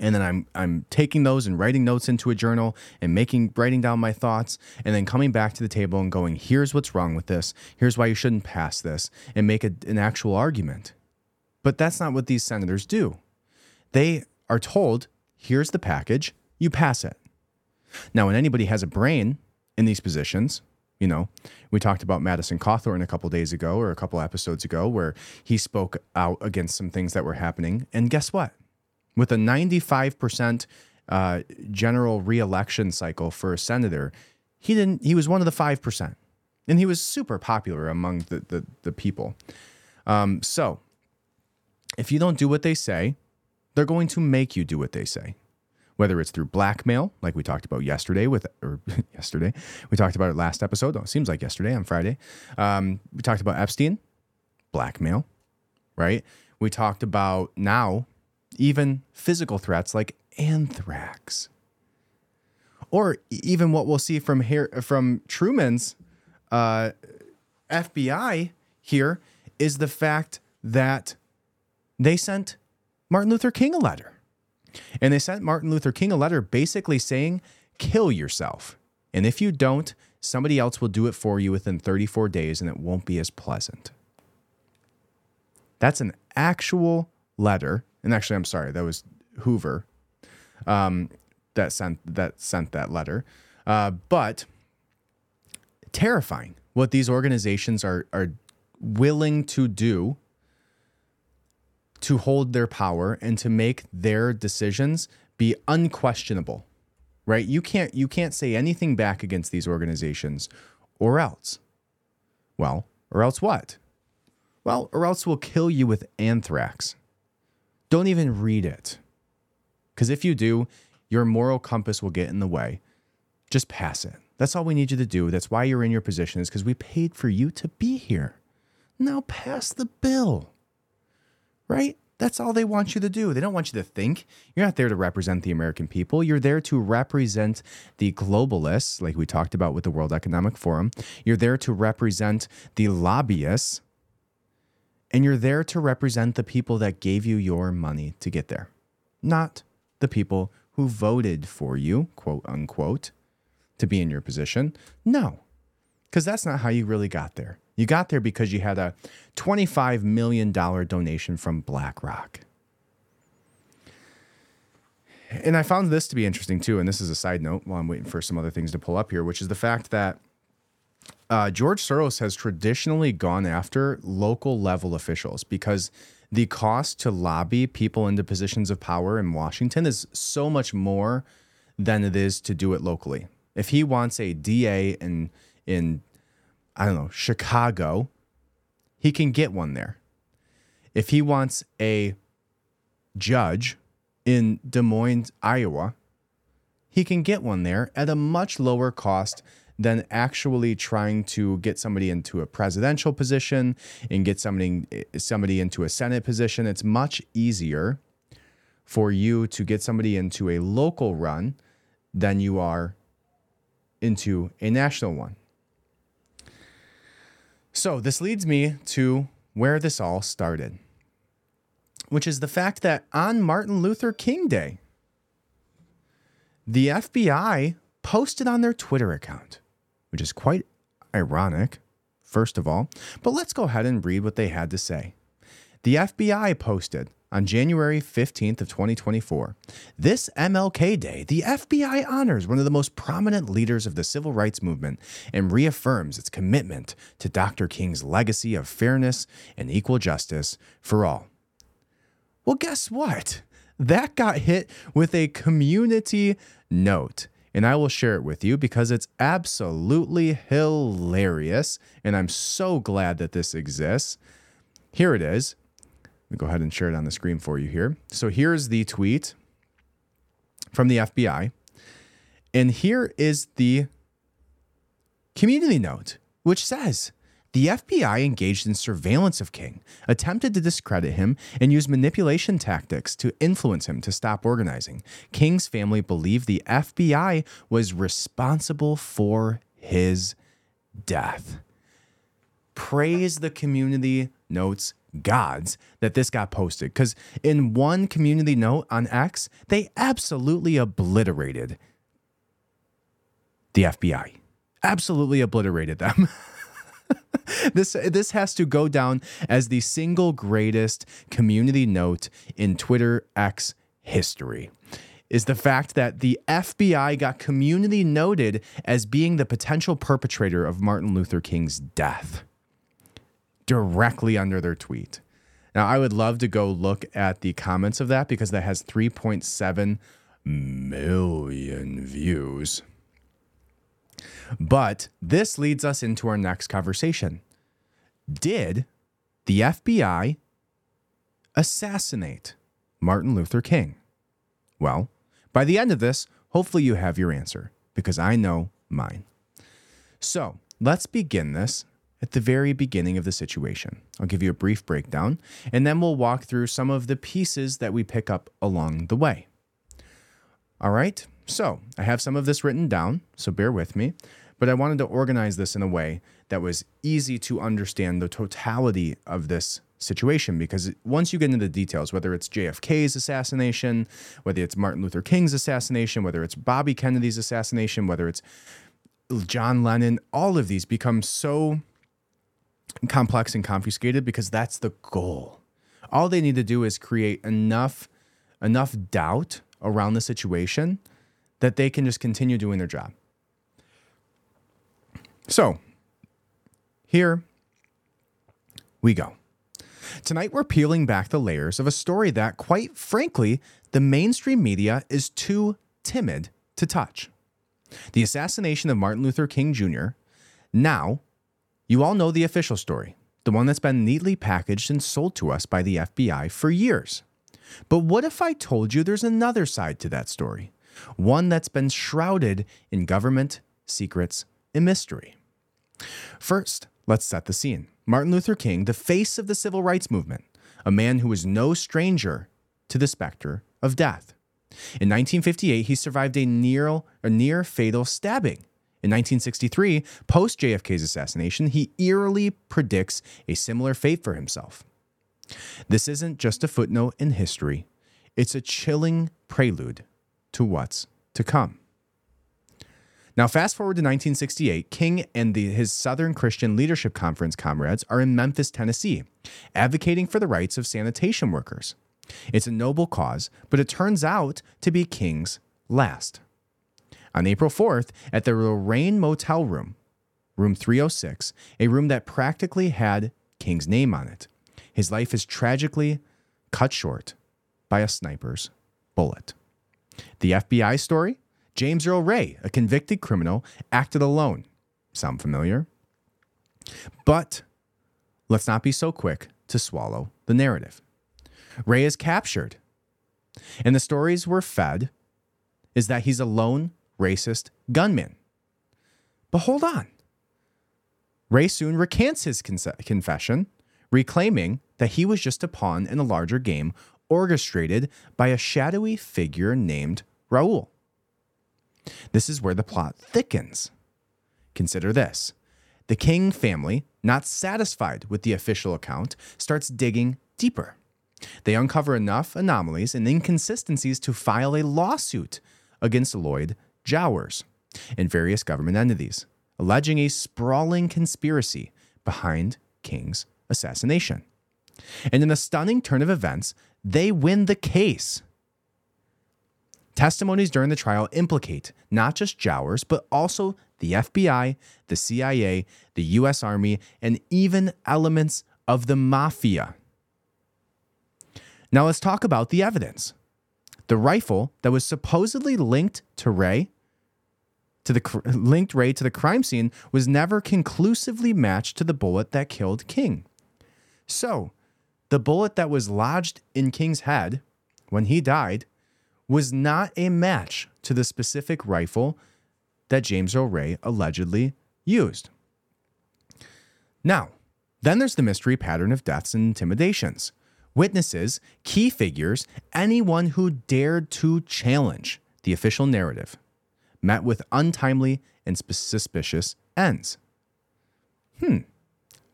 And then I'm taking those and writing notes into a journal and writing down my thoughts, and then coming back to the table and going, here's what's wrong with this. Here's why you shouldn't pass this, and make an actual argument. But that's not what these senators do. They are told, here's the package, you pass it. Now, when anybody has a brain in these positions, we talked about Madison Cawthorn a couple episodes ago, where he spoke out against some things that were happening. And guess what? With a 95% general re-election cycle for a senator, he was one of the 5%. And he was super popular among the people. So if you don't do what they say, they're going to make you do what they say. Whether it's through blackmail, like we talked about We talked about it last episode. Oh, it seems like yesterday on Friday. We talked about Epstein, blackmail, right? We talked about now, even physical threats like anthrax, or even what we'll see from Truman's FBI here is the fact that they sent Martin Luther King a letter, and they sent Martin Luther King a letter basically saying, kill yourself. And if you don't, somebody else will do it for you within 34 days and it won't be as pleasant. That's an actual letter. And actually, I'm sorry, that was Hoover that sent that letter. But terrifying what these organizations are willing to do to hold their power and to make their decisions be unquestionable, right? You can't say anything back against these organizations, or else. Well, or else what? Well, or else we'll kill you with anthrax. Don't even read it. Because if you do, your moral compass will get in the way. Just pass it. That's all we need you to do. That's why you're in your position, is because we paid for you to be here. Now pass the bill. Right? That's all they want you to do. They don't want you to think. You're not there to represent the American people. You're there to represent the globalists, like we talked about with the World Economic Forum. You're there to represent the lobbyists. And you're there to represent the people that gave you your money to get there, not the people who voted for you, quote unquote, to be in your position. No, because that's not how you really got there. You got there because you had a $25 million donation from BlackRock. And I found this to be interesting too, and this is a side note while I'm waiting for some other things to pull up here, which is the fact that George Soros has traditionally gone after local level officials because the cost to lobby people into positions of power in Washington is so much more than it is to do it locally. If he wants a DA in I don't know, Chicago, he can get one there. If he wants a judge in Des Moines, Iowa, he can get one there at a much lower cost than actually trying to get somebody into a presidential position and get somebody into a Senate position. It's much easier for you to get somebody into a local run than you are into a national one. So this leads me to where this all started, which is the fact that on Martin Luther King Day, the FBI posted on their Twitter account, which is quite ironic, first of all, but let's go ahead and read what they had to say. The FBI posted on January 15th of 2024, this MLK Day, the FBI honors one of the most prominent leaders of the civil rights movement and reaffirms its commitment to Dr. King's legacy of fairness and equal justice for all. Well, guess what? That got hit with a community note. And I will share it with you because it's absolutely hilarious. And I'm so glad that this exists. Here it is. Let me go ahead and share it on the screen for you here. So here's the tweet from the FBI. And here is the community note, which says, the FBI engaged in surveillance of King, attempted to discredit him, and used manipulation tactics to influence him to stop organizing. King's family believed the FBI was responsible for his death. Praise the community notes gods that this got posted, because in one community note on X, they absolutely obliterated the FBI. Absolutely obliterated them. This has to go down as the single greatest community note in Twitter X history, is the fact that the FBI got community noted as being the potential perpetrator of Martin Luther King's death directly under their tweet. Now, I would love to go look at the comments of that because that has 3.7 million views. But this leads us into our next conversation. Did the FBI assassinate Martin Luther King? Well, by the end of this, hopefully you have your answer, because I know mine. So let's begin this at the very beginning of the situation. I'll give you a brief breakdown, and then we'll walk through some of the pieces that we pick up along the way. All right. So I have some of this written down, so bear with me, but I wanted to organize this in a way that was easy to understand the totality of this situation, because once you get into the details, whether it's JFK's assassination, whether it's Martin Luther King's assassination, whether it's Bobby Kennedy's assassination, whether it's John Lennon, all of these become so complex and confiscated because that's the goal. All they need to do is create enough doubt around the situation that they can just continue doing their job. So here we go. Tonight, we're peeling back the layers of a story that, quite frankly, the mainstream media is too timid to touch. The assassination of Martin Luther King Jr. Now, you all know the official story, the one that's been neatly packaged and sold to us by the FBI for years. But what if I told you there's another side to that story? One that's been shrouded in government secrets and mystery. First, let's set the scene. Martin Luther King, the face of the civil rights movement, a man who was no stranger to the specter of death. In 1958, he survived a near fatal stabbing. In 1963, post JFK's assassination, he eerily predicts a similar fate for himself. This isn't just a footnote in history. It's a chilling prelude to what's to come. Now, fast forward to 1968, King and his Southern Christian Leadership Conference comrades are in Memphis, Tennessee, advocating for the rights of sanitation workers. It's a noble cause, but it turns out to be King's last. On April 4th, at the Lorraine Motel room, room 306, a room that practically had King's name on it, his life is tragically cut short by a sniper's bullet. The FBI story? James Earl Ray, a convicted criminal, acted alone. Sound familiar? But let's not be so quick to swallow the narrative. Ray is captured, and the stories we're fed is that he's a lone racist gunman. But hold on. Ray soon recants his confession, reclaiming that he was just a pawn in a larger game orchestrated by a shadowy figure named Raoul. This is where the plot thickens. Consider this. The King family, not satisfied with the official account, starts digging deeper. They uncover enough anomalies and inconsistencies to file a lawsuit against Lloyd Jowers and various government entities, alleging a sprawling conspiracy behind King's assassination. And in a stunning turn of events, they win the case. Testimonies during the trial implicate not just Jowers, but also the FBI, the CIA, the U.S. Army, and even elements of the mafia. Now let's talk about the evidence. The rifle that was supposedly linked Ray to the crime scene was never conclusively matched to the bullet that killed King. So, the bullet that was lodged in King's head when he died was not a match to the specific rifle that James Earl Ray allegedly used. Now, then there's the mystery pattern of deaths and intimidations. Witnesses, key figures, anyone who dared to challenge the official narrative, met with untimely and suspicious ends.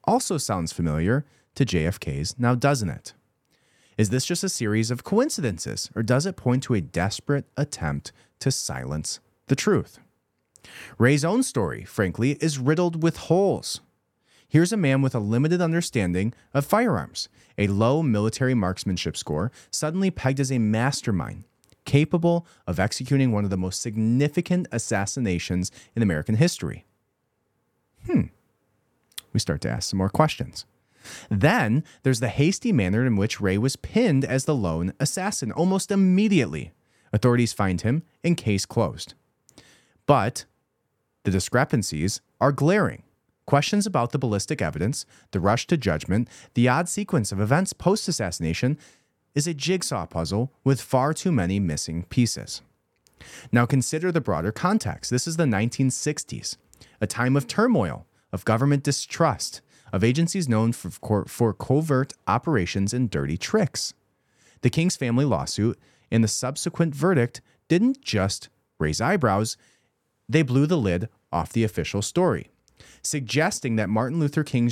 Also sounds familiar to JFK's now, doesn't it? Is this just a series of coincidences, or does it point to a desperate attempt to silence the truth? Ray's own story, frankly, is riddled with holes. Here's a man with a limited understanding of firearms, a low military marksmanship score, suddenly pegged as a mastermind, capable of executing one of the most significant assassinations in American history. We start to ask some more questions. Then there's the hasty manner in which Ray was pinned as the lone assassin. Almost immediately, authorities find him and case closed. But the discrepancies are glaring. Questions about the ballistic evidence, the rush to judgment, the odd sequence of events post-assassination is a jigsaw puzzle with far too many missing pieces. Now consider the broader context. This is the 1960s, a time of turmoil, of government distrust, of agencies known for covert operations and dirty tricks. The King's family lawsuit and the subsequent verdict didn't just raise eyebrows, they blew the lid off the official story, suggesting that Martin Luther King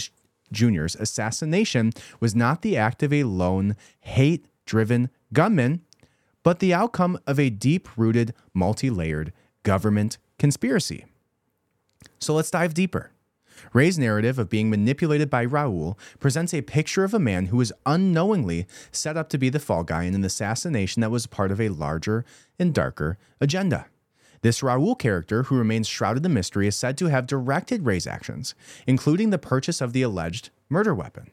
Jr.'s assassination was not the act of a lone, hate-driven gunman, but the outcome of a deep-rooted, multi-layered government conspiracy. So let's dive deeper. Ray's narrative of being manipulated by Raoul presents a picture of a man who was unknowingly set up to be the fall guy in an assassination that was part of a larger and darker agenda. This Raoul character, who remains shrouded in mystery, is said to have directed Ray's actions, including the purchase of the alleged murder weapon.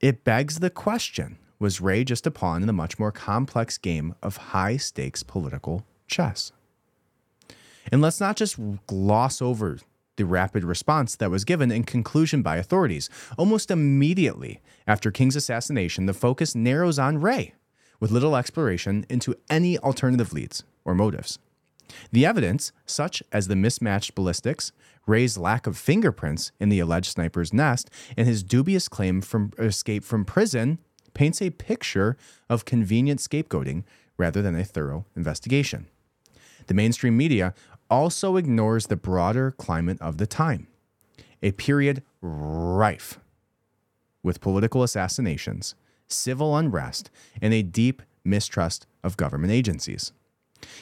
It begs the question, was Ray just a pawn in the much more complex game of high-stakes political chess? And let's not just gloss over the rapid response that was given in conclusion by authorities. Almost immediately after King's assassination, the focus narrows on Ray, with little exploration into any alternative leads or motives. The evidence, such as the mismatched ballistics, Ray's lack of fingerprints in the alleged sniper's nest, and his dubious claim from escape from prison, paints a picture of convenient scapegoating rather than a thorough investigation. The mainstream media also ignores the broader climate of the time, a period rife with political assassinations, civil unrest, and a deep mistrust of government agencies.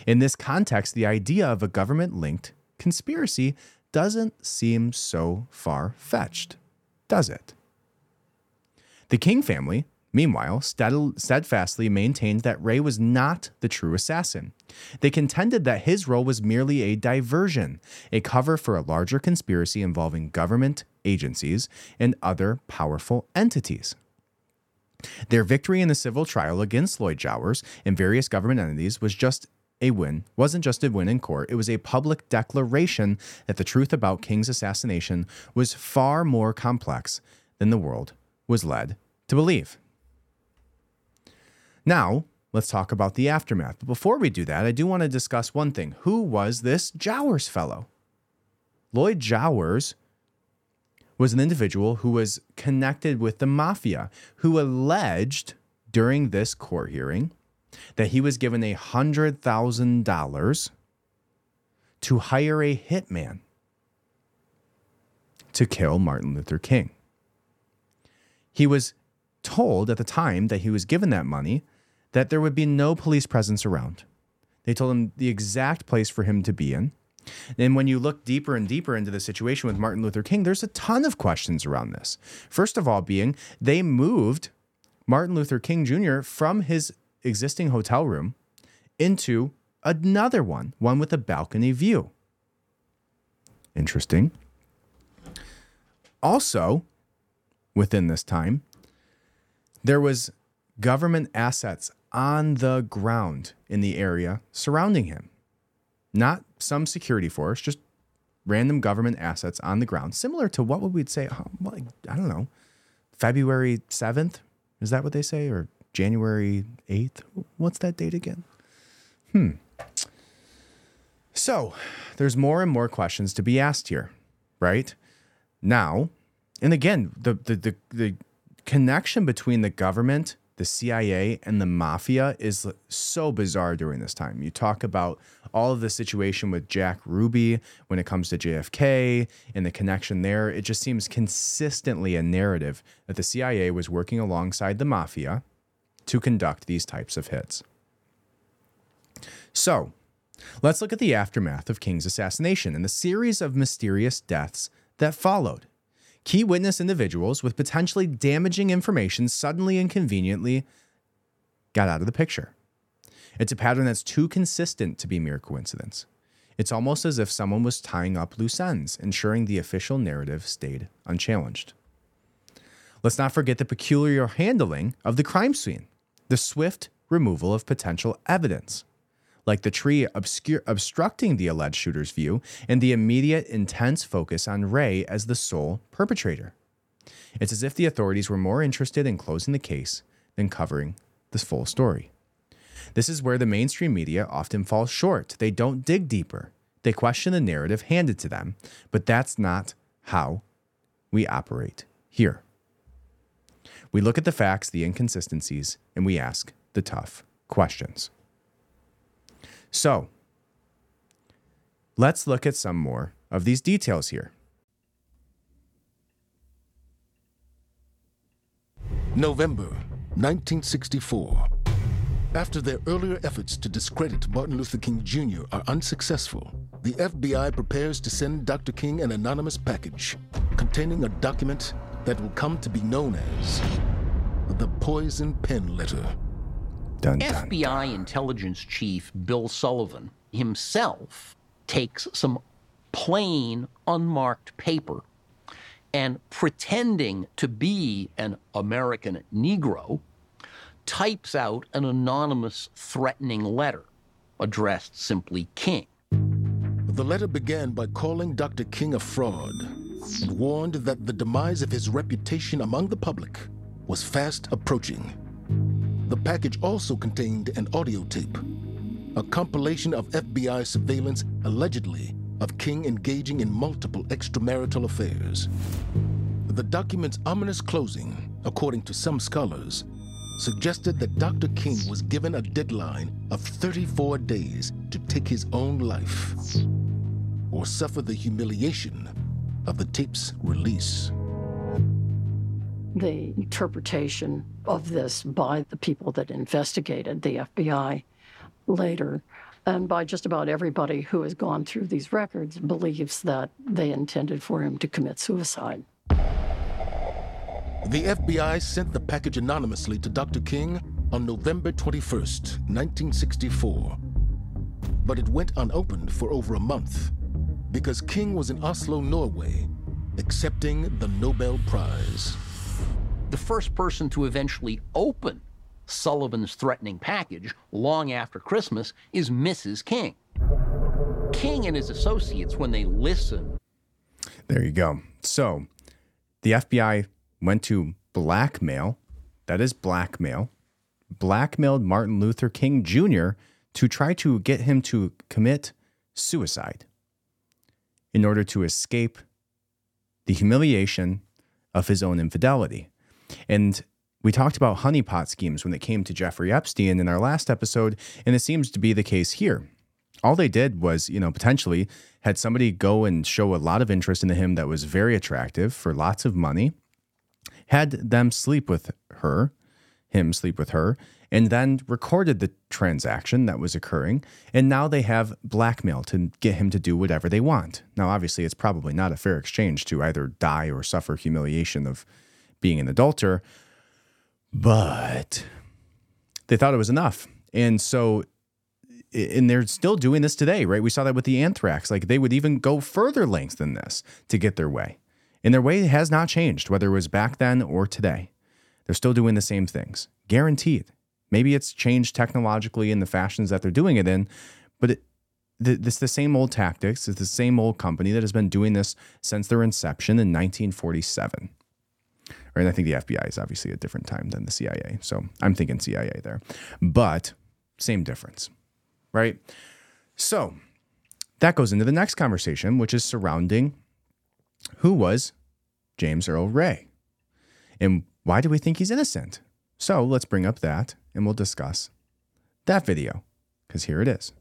In this context, the idea of a government-linked conspiracy doesn't seem so far-fetched, does it? The King family, Meanwhile, steadfastly maintained that Ray was not the true assassin. They contended that his role was merely a diversion, a cover for a larger conspiracy involving government agencies and other powerful entities. Their victory in the civil trial against Lloyd Jowers and various government entities was just a win, wasn't just a win in court. It was a public declaration that the truth about King's assassination was far more complex than the world was led to believe. Now, let's talk about the aftermath. But before we do that, I do want to discuss one thing. Who was this Jowers fellow? Lloyd Jowers was an individual who was connected with the mafia, who alleged during this court hearing that he was given $100,000 to hire a hitman to kill Martin Luther King. He was told at the time that he was given that money that there would be no police presence around. They told him the exact place for him to be in. And when you look deeper and deeper into the situation with Martin Luther King, there's a ton of questions around this. First of all, being they moved Martin Luther King Jr. from his existing hotel room into another one with a balcony view. Interesting. Also, within this time, there was government assets on the ground in the area surrounding him. Not some security force, just random government assets on the ground, similar to what would we say, I don't know, February 7th? Is that what they say? Or January 8th? What's that date again? So there's more and more questions to be asked here, right? Now, and again, the connection between the government, the CIA, and the mafia is so bizarre during this time. You talk about all of the situation with Jack Ruby when it comes to JFK and the connection there. It just seems consistently a narrative that the CIA was working alongside the mafia to conduct these types of hits. So let's look at the aftermath of King's assassination and the series of mysterious deaths that followed. Key witness individuals with potentially damaging information suddenly and conveniently got out of the picture. It's a pattern that's too consistent to be mere coincidence. It's almost as if someone was tying up loose ends, ensuring the official narrative stayed unchallenged. Let's not forget the peculiar handling of the crime scene, the swift removal of potential evidence, like the tree obstructing the alleged shooter's view, and the immediate intense focus on Ray as the sole perpetrator. It's as if the authorities were more interested in closing the case than covering this full story. This is where the mainstream media often falls short. They don't dig deeper. They question the narrative handed to them, but that's not how we operate here. We look at the facts, the inconsistencies, and we ask the tough questions. So let's look at some more of these details here. November 1964. After their earlier efforts to discredit Martin Luther King Jr. are unsuccessful, the FBI prepares to send Dr. King an anonymous package containing a document that will come to be known as the Poison Pen Letter. Dun, dun, dun. FBI intelligence chief Bill Sullivan himself takes some plain, unmarked paper and, pretending to be an American Negro, types out an anonymous threatening letter addressed simply King. The letter began by calling Dr. King a fraud and warned that the demise of his reputation among the public was fast approaching. The package also contained an audio tape, a compilation of FBI surveillance allegedly of King engaging in multiple extramarital affairs. The document's ominous closing, according to some scholars, suggested that Dr. King was given a deadline of 34 days to take his own life or suffer the humiliation of the tape's release. The interpretation of this by the people that investigated the FBI later, and by just about everybody who has gone through these records, believes that they intended for him to commit suicide. The FBI sent the package anonymously to Dr. King on November 21st, 1964. But it went unopened for over a month because King was in Oslo, Norway, accepting the Nobel Prize. The first person to eventually open Sullivan's threatening package long after Christmas is Mrs. King. King and his associates, when they listen. There you go. So the FBI went to blackmail, that is blackmail, blackmailed Martin Luther King Jr. to try to get him to commit suicide in order to escape the humiliation of his own infidelity. And we talked about honeypot schemes when it came to Jeffrey Epstein in our last episode, and it seems to be the case here. All they did was, potentially had somebody go and show a lot of interest into him that was very attractive for lots of money, had them sleep with her, and then recorded the transaction that was occurring, and now they have blackmail to get him to do whatever they want. Now, obviously, it's probably not a fair exchange to either die or suffer humiliation of being an adulterer, but they thought it was enough. And so, and they're still doing this today, right? We saw that with the anthrax. Like, they would even go further lengths than this to get their way. And their way has not changed, whether it was back then or today. They're still doing the same things, guaranteed. Maybe it's changed technologically in the fashions that they're doing it in, but it's the same old tactics. It's the same old company that has been doing this since their inception in 1947. And I think the FBI is obviously a different time than the CIA. So I'm thinking CIA there, but same difference, right? So that goes into the next conversation, which is surrounding who was James Earl Ray and why do we think he's innocent? So let's bring up that and we'll discuss that video, because here it is.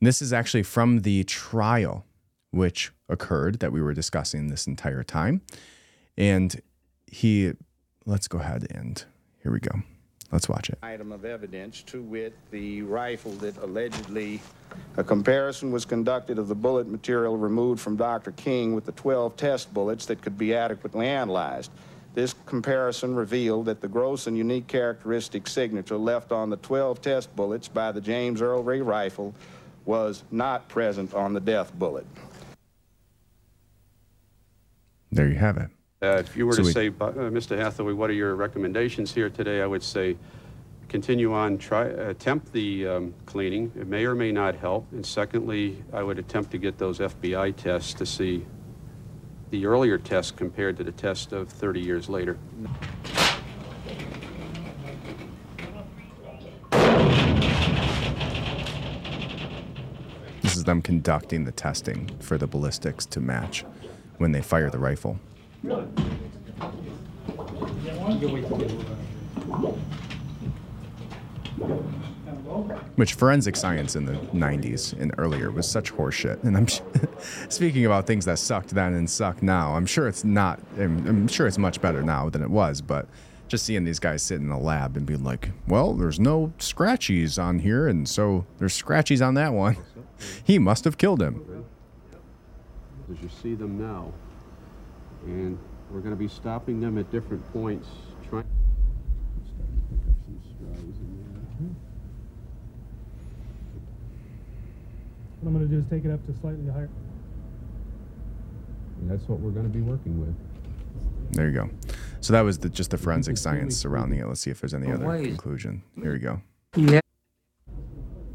And this is actually from the trial which occurred that we were discussing this entire time. And let's go ahead and here we go. Let's watch it. Item of evidence, to wit, the rifle that allegedly a comparison was conducted of the bullet material removed from Dr. King with the 12 test bullets that could be adequately analyzed. This comparison revealed that the gross and unique characteristic signature left on the 12 test bullets by the James Earl Ray rifle was not present on the death bullet. There you have it. If you were say, Mr. Hathaway, what are your recommendations here today? I would say continue on, attempt the cleaning. It may or may not help. And secondly, I would attempt to get those FBI tests to see the earlier test compared to the test of 30 years later. This is them conducting the testing for the ballistics to match when they fire the rifle. Which forensic science in the 90s and earlier was such horseshit. And I'm speaking about things that sucked then and suck now. I'm sure it's much better now than it was, but just seeing these guys sit in the lab and be like, well, there's no scratchies on here, and so there's scratchies on that one. He must have killed him. As you see them now. And we're going to be stopping them at different points. What I'm going to do is take it up to slightly higher. And that's what we're going to be working with. There you go. So that was just the forensic science surrounding it. Let's see if there's any other conclusion. Here we go. Yeah.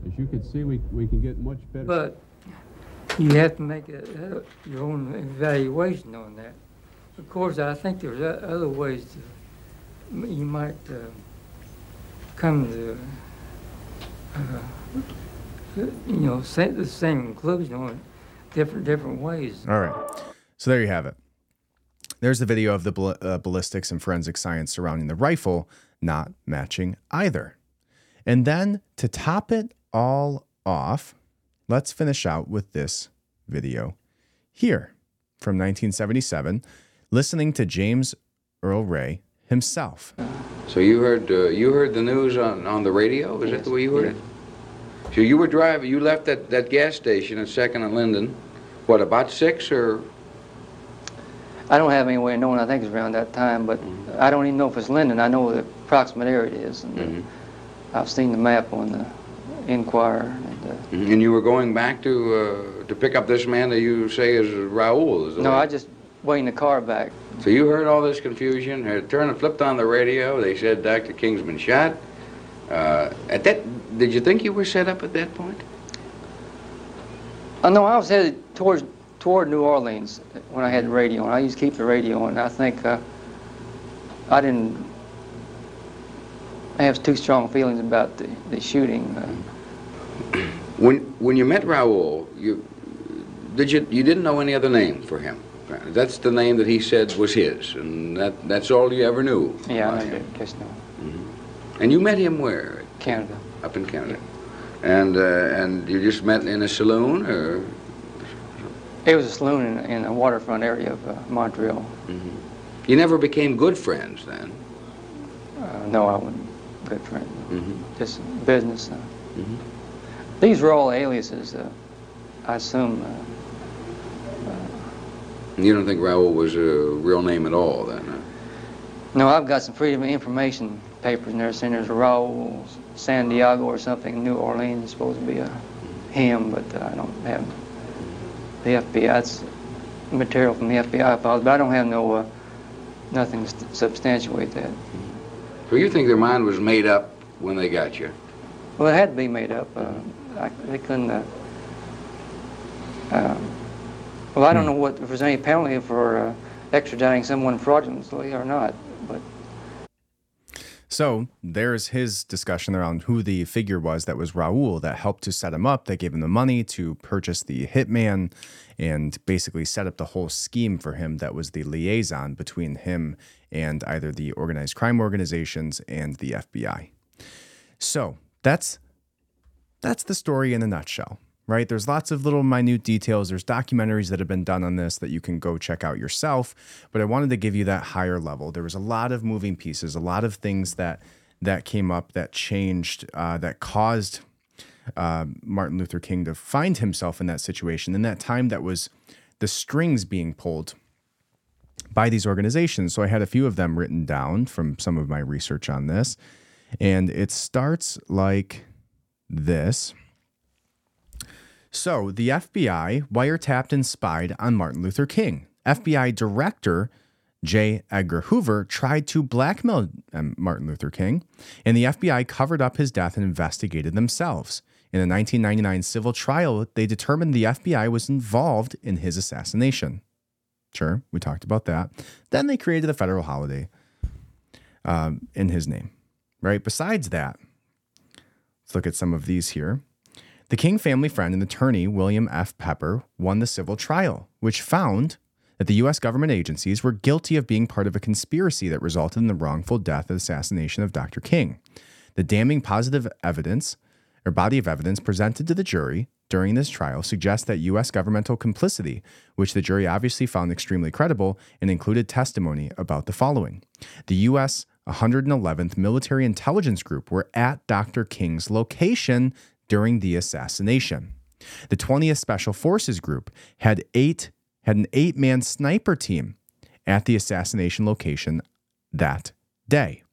As you can see, we can get much better. But you have to make your own evaluation on that. Of course, I think there's other ways you might come to, the same conclusion on different ways. All right. So there you have it. There's the video of the ballistics and forensic science surrounding the rifle not matching either. And then to top it all off, let's finish out with this video here from 1977. Listening to James Earl Ray himself. So you heard the news on the radio? Is that the way you heard it? So you were driving. You left that gas station at Second and Linden. What, about 6 or? I don't have anywhere known. I think it's around that time, but mm-hmm. I don't even know if it's Linden. I know the approximate area it is. And mm-hmm. I've seen the map on the Inquirer. And you were going back to pick up this man that you say is Raoul? Is no, I just waiting the car back. So you heard all this confusion. Turner flipped on the radio. They said Dr. King's been shot. At that, did you think you were set up at that point? No, I was headed toward New Orleans when I had the radio on. I used to keep the radio on. I think I didn't have too strong feelings about the shooting. When you met Raoul, you didn't know any other name for him. That's the name that he said was his, and that's all you ever knew. Yeah, I did. Just know. Mm-hmm. And you met him where? Canada. Up in Canada. Yeah. And you just met in a saloon, or? It was a saloon in a waterfront area of Montreal. Mm-hmm. You never became good friends then? No, I wasn't good friends. Mm-hmm. Just business. Mm-hmm. These were all aliases, I assume. You don't think Raoul was a real name at all then? No, I've got some freedom of information papers in there saying there's Raoul Santiago or something, New Orleans, supposed to be a him, but I don't have the FBI. That's material from the FBI files, but I don't have nothing to substantiate that. So you think their mind was made up when they got you? Well, it had to be made up. They couldn't... well, I don't know if there's any penalty for extraditing someone fraudulently or not. But so there's his discussion around who the figure was that was Raoul that helped to set him up. They gave him the money to purchase the hitman and basically set up the whole scheme for him that was the liaison between him and either the organized crime organizations and the FBI. So that's the story in a nutshell. Right? There's lots of little minute details. There's documentaries that have been done on this that you can go check out yourself. But I wanted to give you that higher level. There was a lot of moving pieces, a lot of things that came up, that changed, that caused Martin Luther King to find himself in that situation. In that time, that was the strings being pulled by these organizations. So I had a few of them written down from some of my research on this. And it starts like this. So the FBI wiretapped and spied on Martin Luther King. FBI Director J. Edgar Hoover tried to blackmail Martin Luther King, and the FBI covered up his death and investigated themselves. In a 1999 civil trial, they determined the FBI was involved in his assassination. Sure, we talked about that. Then they created a federal holiday in his name, right? Besides that, let's look at some of these here. The King family friend and attorney William F. Pepper won the civil trial, which found that the U.S. government agencies were guilty of being part of a conspiracy that resulted in the wrongful death and assassination of Dr. King. The damning positive evidence, or body of evidence, presented to the jury during this trial suggests that U.S. governmental complicity, which the jury obviously found extremely credible, and included testimony about the following. The U.S. 111th Military Intelligence Group were at Dr. King's location during the assassination. The 20th Special Forces Group had an 8-man sniper team at the assassination location that day.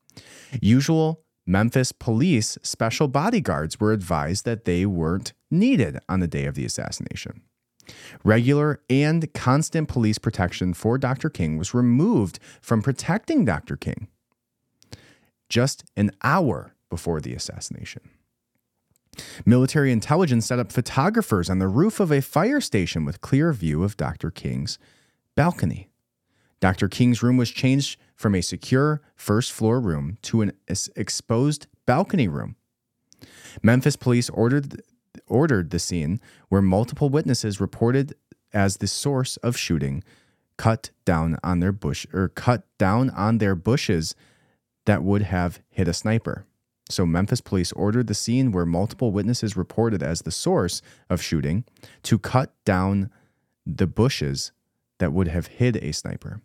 Usual Memphis police special bodyguards were advised that they weren't needed on the day of the assassination. Regular and constant police protection for Dr. King was removed from protecting Dr. King just an hour before the assassination. Military intelligence set up photographers on the roof of a fire station with clear view of Dr. King's balcony. Dr. King's room was changed from a secure first-floor room to an exposed balcony room. Memphis police ordered the scene, where multiple witnesses reported as the source of shooting, cut down on their bushes that would have hit a sniper. So Memphis police ordered the scene where multiple witnesses reported as the source of shooting to cut down the bushes that would have hid a sniper.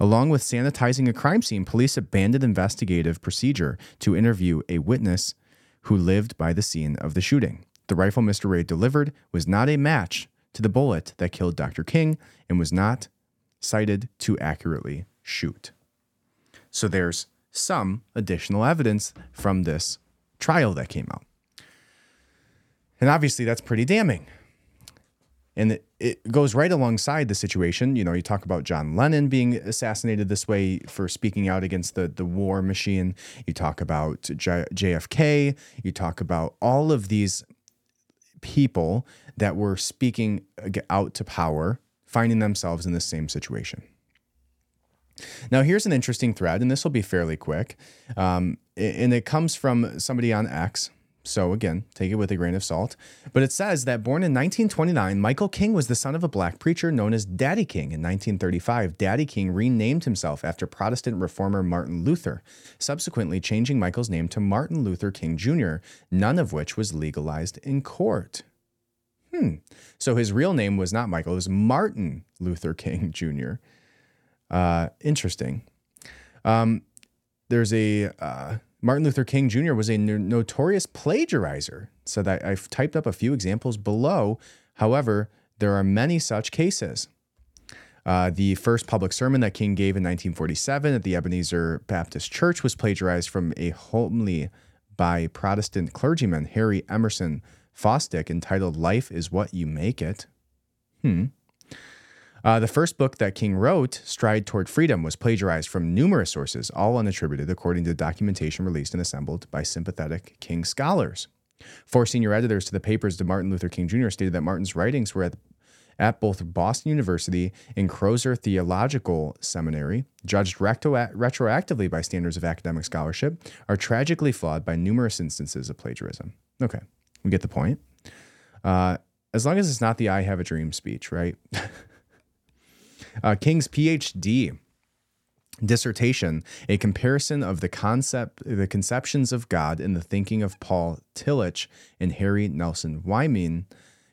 Along with sanitizing a crime scene, police abandoned investigative procedure to interview a witness who lived by the scene of the shooting. The rifle Mr. Ray delivered was not a match to the bullet that killed Dr. King and was not cited to accurately shoot. So there's some additional evidence from this trial that came out. And obviously that's pretty damning. And it goes right alongside the situation. You know, you talk about John Lennon being assassinated this way for speaking out against the war machine. You talk about JFK. You talk about all of these people that were speaking out to power, finding themselves in the same situation. Now, here's an interesting thread, and this will be fairly quick. And it comes from somebody on X. So again, take it with a grain of salt. But it says that born in 1929, Michael King was the son of a black preacher known as Daddy King. In 1935, Daddy King renamed himself after Protestant reformer Martin Luther, subsequently changing Michael's name to Martin Luther King Jr., none of which was legalized in court. So his real name was not Michael, it was Martin Luther King Jr. Interesting. There's a... Martin Luther King Jr. was a notorious plagiarizer. So that I've typed up a few examples below. However, there are many such cases. The first public sermon that King gave in 1947 at the Ebenezer Baptist Church was plagiarized from a homily by Protestant clergyman Harry Emerson Fosdick entitled Life is What You Make It. The first book that King wrote, Stride Toward Freedom, was plagiarized from numerous sources, all unattributed, according to documentation released and assembled by sympathetic King scholars. Four senior editors to the papers to Martin Luther King Jr. stated that Martin's writings were at both Boston University and Crozer Theological Seminary, judged retroactively by standards of academic scholarship, are tragically flawed by numerous instances of plagiarism. Okay, we get the point. As long as it's not the I Have a Dream speech, right? King's PhD dissertation, a comparison of the conceptions of God and the thinking of Paul Tillich and Harry Nelson Wyman,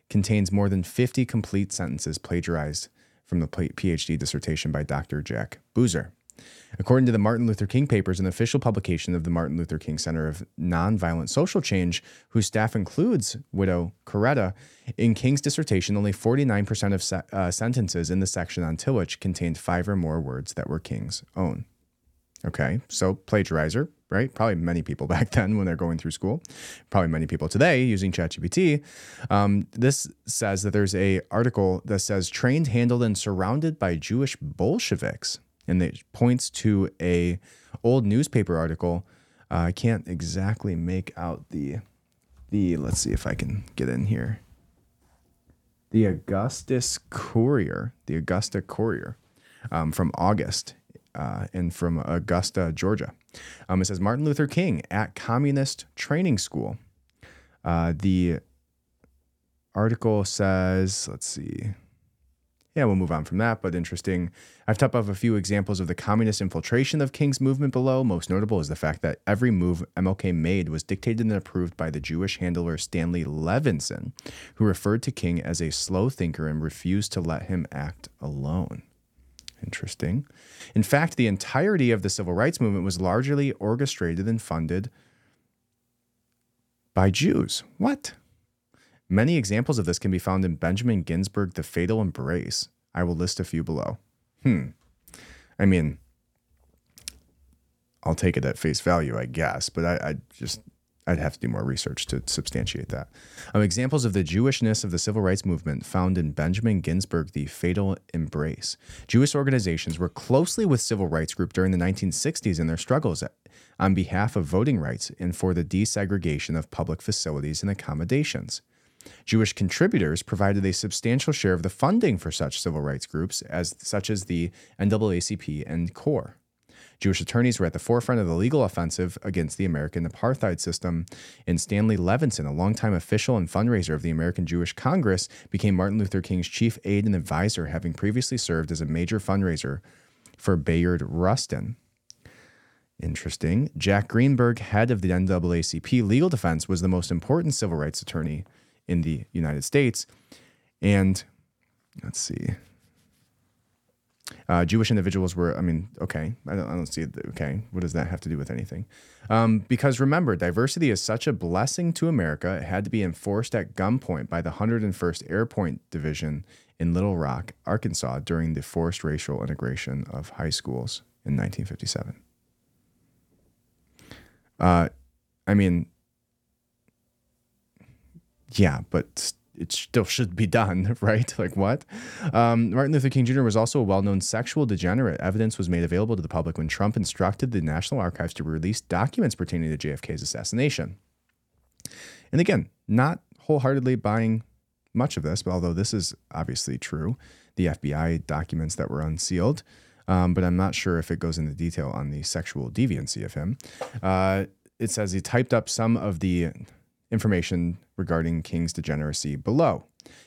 contains more than 50 complete sentences plagiarized from the PhD dissertation by Dr. Jack Boozer. According to the Martin Luther King Papers, an official publication of the Martin Luther King Center of Nonviolent Social Change, whose staff includes widow Coretta, in King's dissertation, only 49% of sentences in the section on Tillich contained five or more words that were King's own. Okay, so plagiarizer, right? Probably many people back then when they're going through school. Probably many people today using ChatGPT. This says that there's a article that says, trained, handled, and surrounded by Jewish Bolsheviks. And it points to a old newspaper article. I can't exactly make out the. Let's see if I can get in here. The Augusta Courier, from August and from Augusta, Georgia. It says Martin Luther King at Communist Training School. The article says, let's see. Yeah, we'll move on from that, but interesting. I've typed up a few examples of the communist infiltration of King's movement below. Most notable is the fact that every move MLK made was dictated and approved by the Jewish handler Stanley Levinson, who referred to King as a slow thinker and refused to let him act alone. Interesting. In fact, the entirety of the civil rights movement was largely orchestrated and funded by Jews. What? Many examples of this can be found in Benjamin Ginsburg, The Fatal Embrace. I will list a few below. I mean, I'll take it at face value, I guess, but I'd have to do more research to substantiate that. Examples of the Jewishness of the civil rights movement found in Benjamin Ginsburg, The Fatal Embrace. Jewish organizations were closely with civil rights groups during the 1960s in their struggles on behalf of voting rights and for the desegregation of public facilities and accommodations. Jewish contributors provided a substantial share of the funding for such civil rights groups, such as the NAACP and CORE. Jewish attorneys were at the forefront of the legal offensive against the American apartheid system, and Stanley Levinson, a longtime official and fundraiser of the American Jewish Congress, became Martin Luther King's chief aide and advisor, having previously served as a major fundraiser for Bayard Rustin. Interesting. Jack Greenberg, head of the NAACP Legal Defense, was the most important civil rights attorney in the United States. And let's see. Jewish individuals were, I don't see it. Okay. What does that have to do with anything? Because remember, diversity is such a blessing to America. It had to be enforced at gunpoint by the 101st Airborne Division in Little Rock, Arkansas, during the forced racial integration of high schools in 1957. I mean, yeah, but it still should be done, right? Like what? Martin Luther King Jr. was also a well-known sexual degenerate. Evidence was made available to the public when Trump instructed the National Archives to release documents pertaining to JFK's assassination. And again, not wholeheartedly buying much of this, but although this is obviously true, the FBI documents that were unsealed, but I'm not sure if it goes into detail on the sexual deviancy of him. It says he typed up some of the information regarding King's degeneracy below.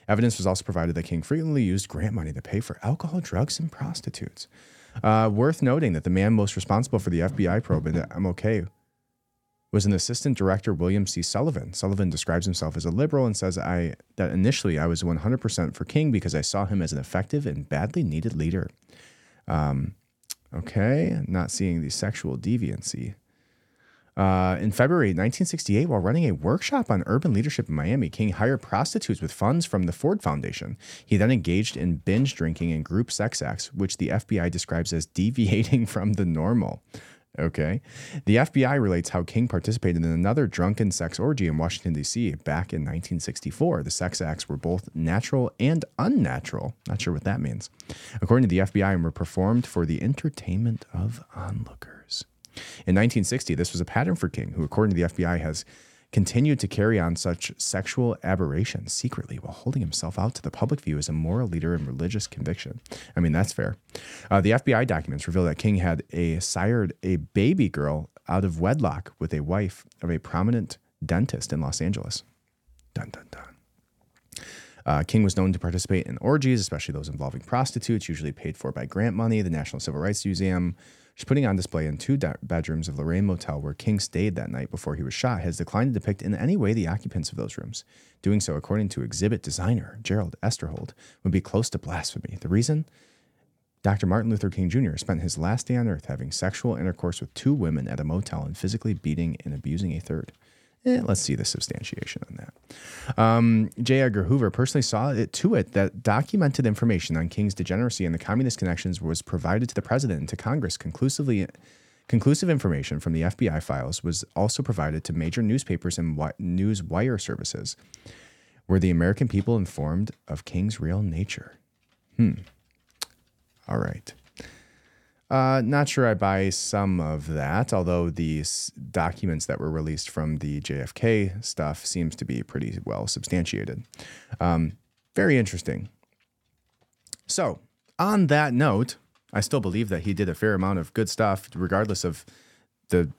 Evidence was also provided that King frequently used grant money to pay for alcohol, drugs, and prostitutes. Worth noting that the man most responsible for the FBI probe into MLK was an assistant director, William C. Sullivan. Sullivan describes himself as a liberal and says that initially I was 100% for King because I saw him as an effective and badly needed leader. Okay, not seeing the sexual deviancy. In February 1968, while running a workshop on urban leadership in Miami, King hired prostitutes with funds from the Ford Foundation. He then engaged in binge drinking and group sex acts, which the FBI describes as deviating from the normal. Okay. The FBI relates how King participated in another drunken sex orgy in Washington, D.C. back in 1964. The sex acts were both natural and unnatural. Not sure what that means. According to the FBI, and were performed for the entertainment of onlookers. In 1960, this was a pattern for King, who, according to the FBI, has continued to carry on such sexual aberrations secretly while holding himself out to the public view as a moral leader and religious conviction. I mean, that's fair. The FBI documents reveal that King had sired a baby girl out of wedlock with a wife of a prominent dentist in Los Angeles. Dun, dun, dun. King was known to participate in orgies, especially those involving prostitutes, usually paid for by grant money. The National Civil Rights Museum, she's putting on display in two bedrooms of Lorraine Motel, where King stayed that night before he was shot, has declined to depict in any way the occupants of those rooms. Doing so, according to exhibit designer Gerald Esterhold, would be close to blasphemy. The reason? Dr. Martin Luther King Jr. spent his last day on earth having sexual intercourse with two women at a motel and physically beating and abusing a third. Let's see the substantiation on that. J. Edgar Hoover personally saw it to it that documented information on King's degeneracy and the communist connections was provided to the president and to Congress. Conclusive information from the FBI files was also provided to major newspapers and news wire services. Were the American people informed of King's real nature? All right. Not sure I buy some of that, although the documents that were released from the JFK stuff seems to be pretty well substantiated. Very interesting. So on that note, I still believe that he did a fair amount of good stuff, regardless of the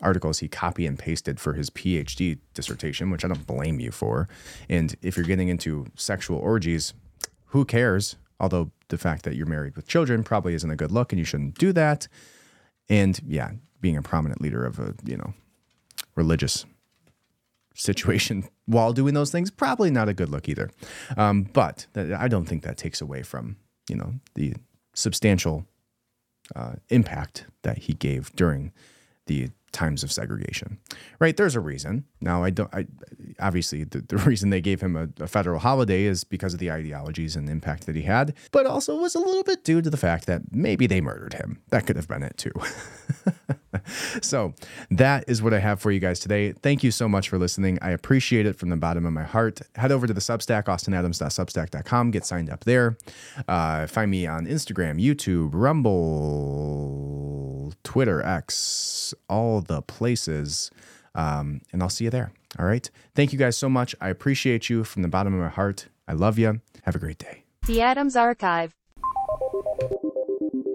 articles he copy and pasted for his PhD dissertation, which I don't blame you for. And if you're getting into sexual orgies, who cares? Although the fact that you're married with children probably isn't a good look and you shouldn't do that. And yeah, being a prominent leader of a, religious situation while doing those things, probably not a good look either. But I don't think that takes away from, the substantial impact that he gave during the times of segregation, right? There's a reason. Now, obviously the reason they gave him a federal holiday is because of the ideologies and impact that he had, but also was a little bit due to the fact that maybe they murdered him. That could have been it too. So that is what I have for you guys today. Thank you so much for listening. I appreciate it from the bottom of my heart. Head over to the Substack, austinadams.substack.com. Get signed up there. Find me on Instagram, YouTube, Rumble, Twitter, X, all the places. And I'll see you there. All right. Thank you guys so much. I appreciate you from the bottom of my heart. I love you. Have a great day. The Adams Archive.